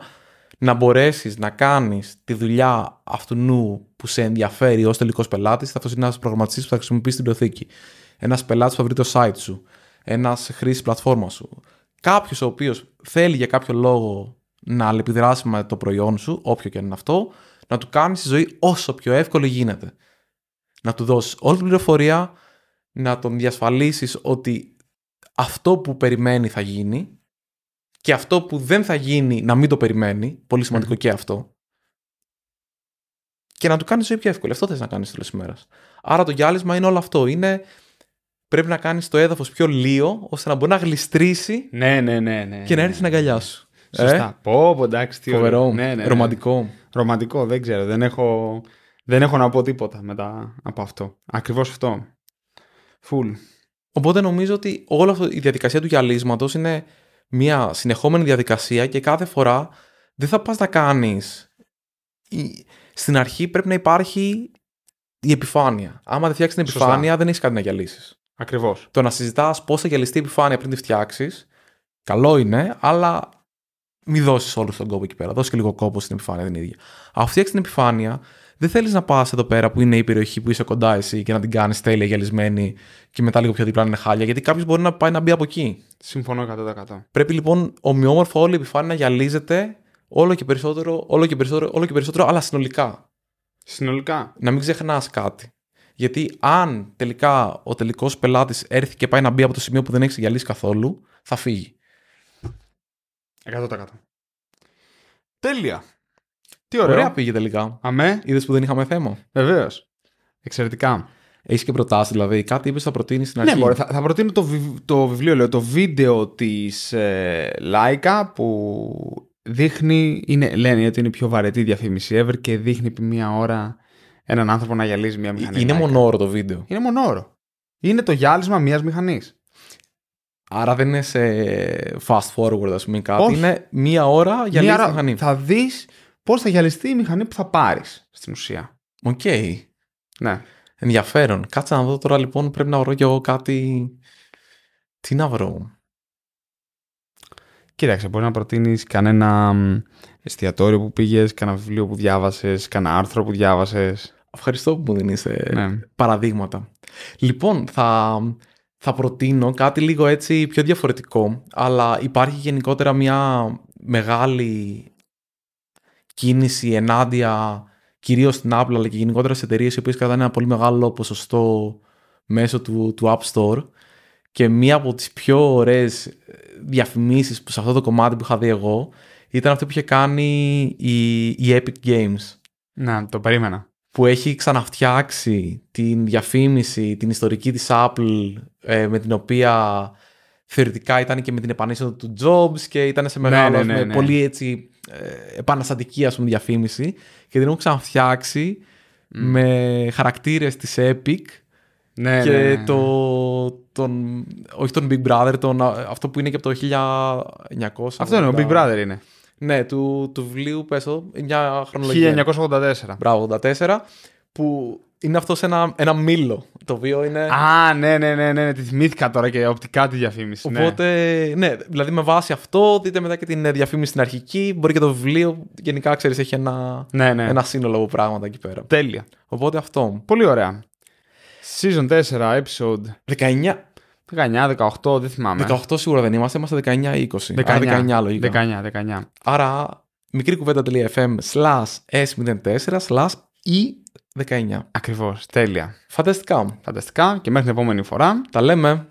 να μπορέσεις να κάνεις τη δουλειά αυτού νου που σε ενδιαφέρει ως τελικός πελάτης. Αυτός είναι ένας προγραμματιστής που θα χρησιμοποιήσει την βιβλιοθήκη. Ένας πελάτης που θα βρει το site σου. Ένας χρήστης πλατφόρμα σου. Κάποιος ο οποίος θέλει για κάποιο λόγο να αλληλεπιδράσει με το προϊόν σου, όποιο και αν είναι αυτό, να του κάνεις τη ζωή όσο πιο εύκολη γίνεται. Να του δώσεις όλη την πληροφορία, να τον διασφαλίσεις ότι αυτό που περιμένει θα γίνει και αυτό που δεν θα γίνει να μην το περιμένει. Πολύ σημαντικό και αυτό. Και να του κάνεις ζωή πιο εύκολη. Αυτό θες να κάνεις τέλος ημέρας. Άρα το γυάλισμα είναι όλο αυτό. Είναι. Πρέπει να κάνεις το έδαφος πιο λίο, ώστε να μπορεί να γλιστρήσει και να έρθει στην αγκαλιά σου. Σωστά. Πω, εντάξει, τι ωραίο. Ρομαντικό. Ρομαντικό, δεν ξέρω. Δεν έχω να πω τίποτα μετά από αυτό. Ακριβώς αυτό. Full. Οπότε νομίζω ότι όλη αυτή η διαδικασία του γυαλίσματος είναι μια συνεχόμενη διαδικασία και κάθε φορά δεν θα πας να κάνεις. Στην αρχή πρέπει να υπάρχει η επιφάνεια. Άμα δεν φτιάξεις την επιφάνεια, δεν έχεις κάτι να γυαλίσεις. Ακριβώς. Το να συζητάς πώς θα γυαλιστεί η επιφάνεια πριν τη φτιάξεις, καλό είναι, αλλά μην δώσεις όλο τον κόπο εκεί πέρα. Δώσεις και λίγο κόπο στην επιφάνεια την ίδια. Αν φτιάξεις την επιφάνεια, δεν θέλεις να πας εδώ πέρα που είναι η περιοχή που είσαι κοντά εσύ και να την κάνεις τέλεια γυαλισμένη και μετά λίγο πιο δίπλα είναι χάλια, γιατί κάποιος μπορεί να πάει να μπει από εκεί. Συμφωνώ 100%. Πρέπει λοιπόν ομοιόμορφα όλη η επιφάνεια να γυαλίζεται όλο και περισσότερο, αλλά συνολικά. Να μην ξεχνάς κάτι. Γιατί αν τελικά ο τελικός πελάτης έρθει και πάει να μπει από το σημείο που δεν έχει γυαλίσει καθόλου, θα φύγει. 100%. Τέλεια. Τι ωραία. Ωραία πήγε τελικά. Αμέ. Είδες που δεν είχαμε θέμα. Βεβαίως. Εξαιρετικά. Έχεις και προτάσεις, δηλαδή. Κάτι είπες θα προτείνεις στην αρχή. Ναι, μπορεί. Θα προτείνω το βιβλίο, λέω, το βίντεο της Leica που δείχνει, λένε ότι είναι η πιο βαρετή διαφήμιση ever και δείχνει επί μία ώρα έναν άνθρωπο να γυαλίζει μία μηχανή. Είναι μονόωρο το βίντεο. Είναι μονόωρο. Είναι το γυάλισμα μίας μηχανής. Άρα δεν είναι σε fast forward, ας πούμε, κάτι. Όχι. Είναι μία ώρα γυαλίζει τη μηχανή. Θα δεις πώς θα γυαλιστεί η μηχανή που θα πάρεις στην ουσία. Οκ. Okay. Ναι. Ενδιαφέρον. Κάτσε να δω τώρα λοιπόν. Πρέπει να βρω και εγώ κάτι. Τι να βρω. Κοίταξε, μπορεί να προτείνεις κανένα εστιατόριο που πήγες, κανένα βιβλίο που διάβασες, κανένα άρθρο που διάβασες. Ευχαριστώ που μου δίνεις παραδείγματα. Λοιπόν, θα προτείνω κάτι λίγο έτσι πιο διαφορετικό, αλλά υπάρχει γενικότερα μια μεγάλη κίνηση ενάντια κυρίως στην Apple, αλλά και γενικότερα σε εταιρείες οι οποίες κρατάνε ένα πολύ μεγάλο ποσοστό μέσω του App Store. Και μία από τις πιο ωραίες διαφημίσεις που σε αυτό το κομμάτι που είχα δει εγώ ήταν αυτό που είχε κάνει η Epic Games. Να, το περίμενα. Που έχει ξαναφτιάξει την διαφήμιση, την ιστορική της Apple, με την οποία θεωρητικά ήταν και με την επανέστηση του Jobs και ήταν σε μεγάλο, με πολύ έτσι επαναστατική, ας πούμε, διαφήμιση, και την έχουν ξαναφτιάξει με χαρακτήρες της Epic. Ναι, και όχι τον Big Brother, αυτό που είναι και από το 1900. Αυτό είναι, ο Big Brother είναι. Ναι, του βιβλίου, πέσω, μια χρονολογία. 1984. Μπράβο, 84, που είναι αυτό σε ένα μήλο, το οποίο είναι... Α, ναι, τη θυμήθηκα τώρα και οπτικά τη διαφήμιση. Οπότε, ναι, δηλαδή με βάση αυτό, δείτε μετά και την διαφήμιση στην αρχική, μπορεί και το βιβλίο, γενικά, ξέρεις, έχει ένα σύνολο από πράγματα εκεί πέρα. Τέλεια. Οπότε αυτό. Πολύ ωραία. Season 4, episode 19. 19, 18, δεν θυμάμαι. 18 σίγουρα δεν είμαστε 19-20. 19 λογικά. 19. Άρα, mikrikuβέντα.fm/s04/e19. Ακριβώς, τέλεια. Φανταστικά. Και μέχρι την επόμενη φορά τα λέμε.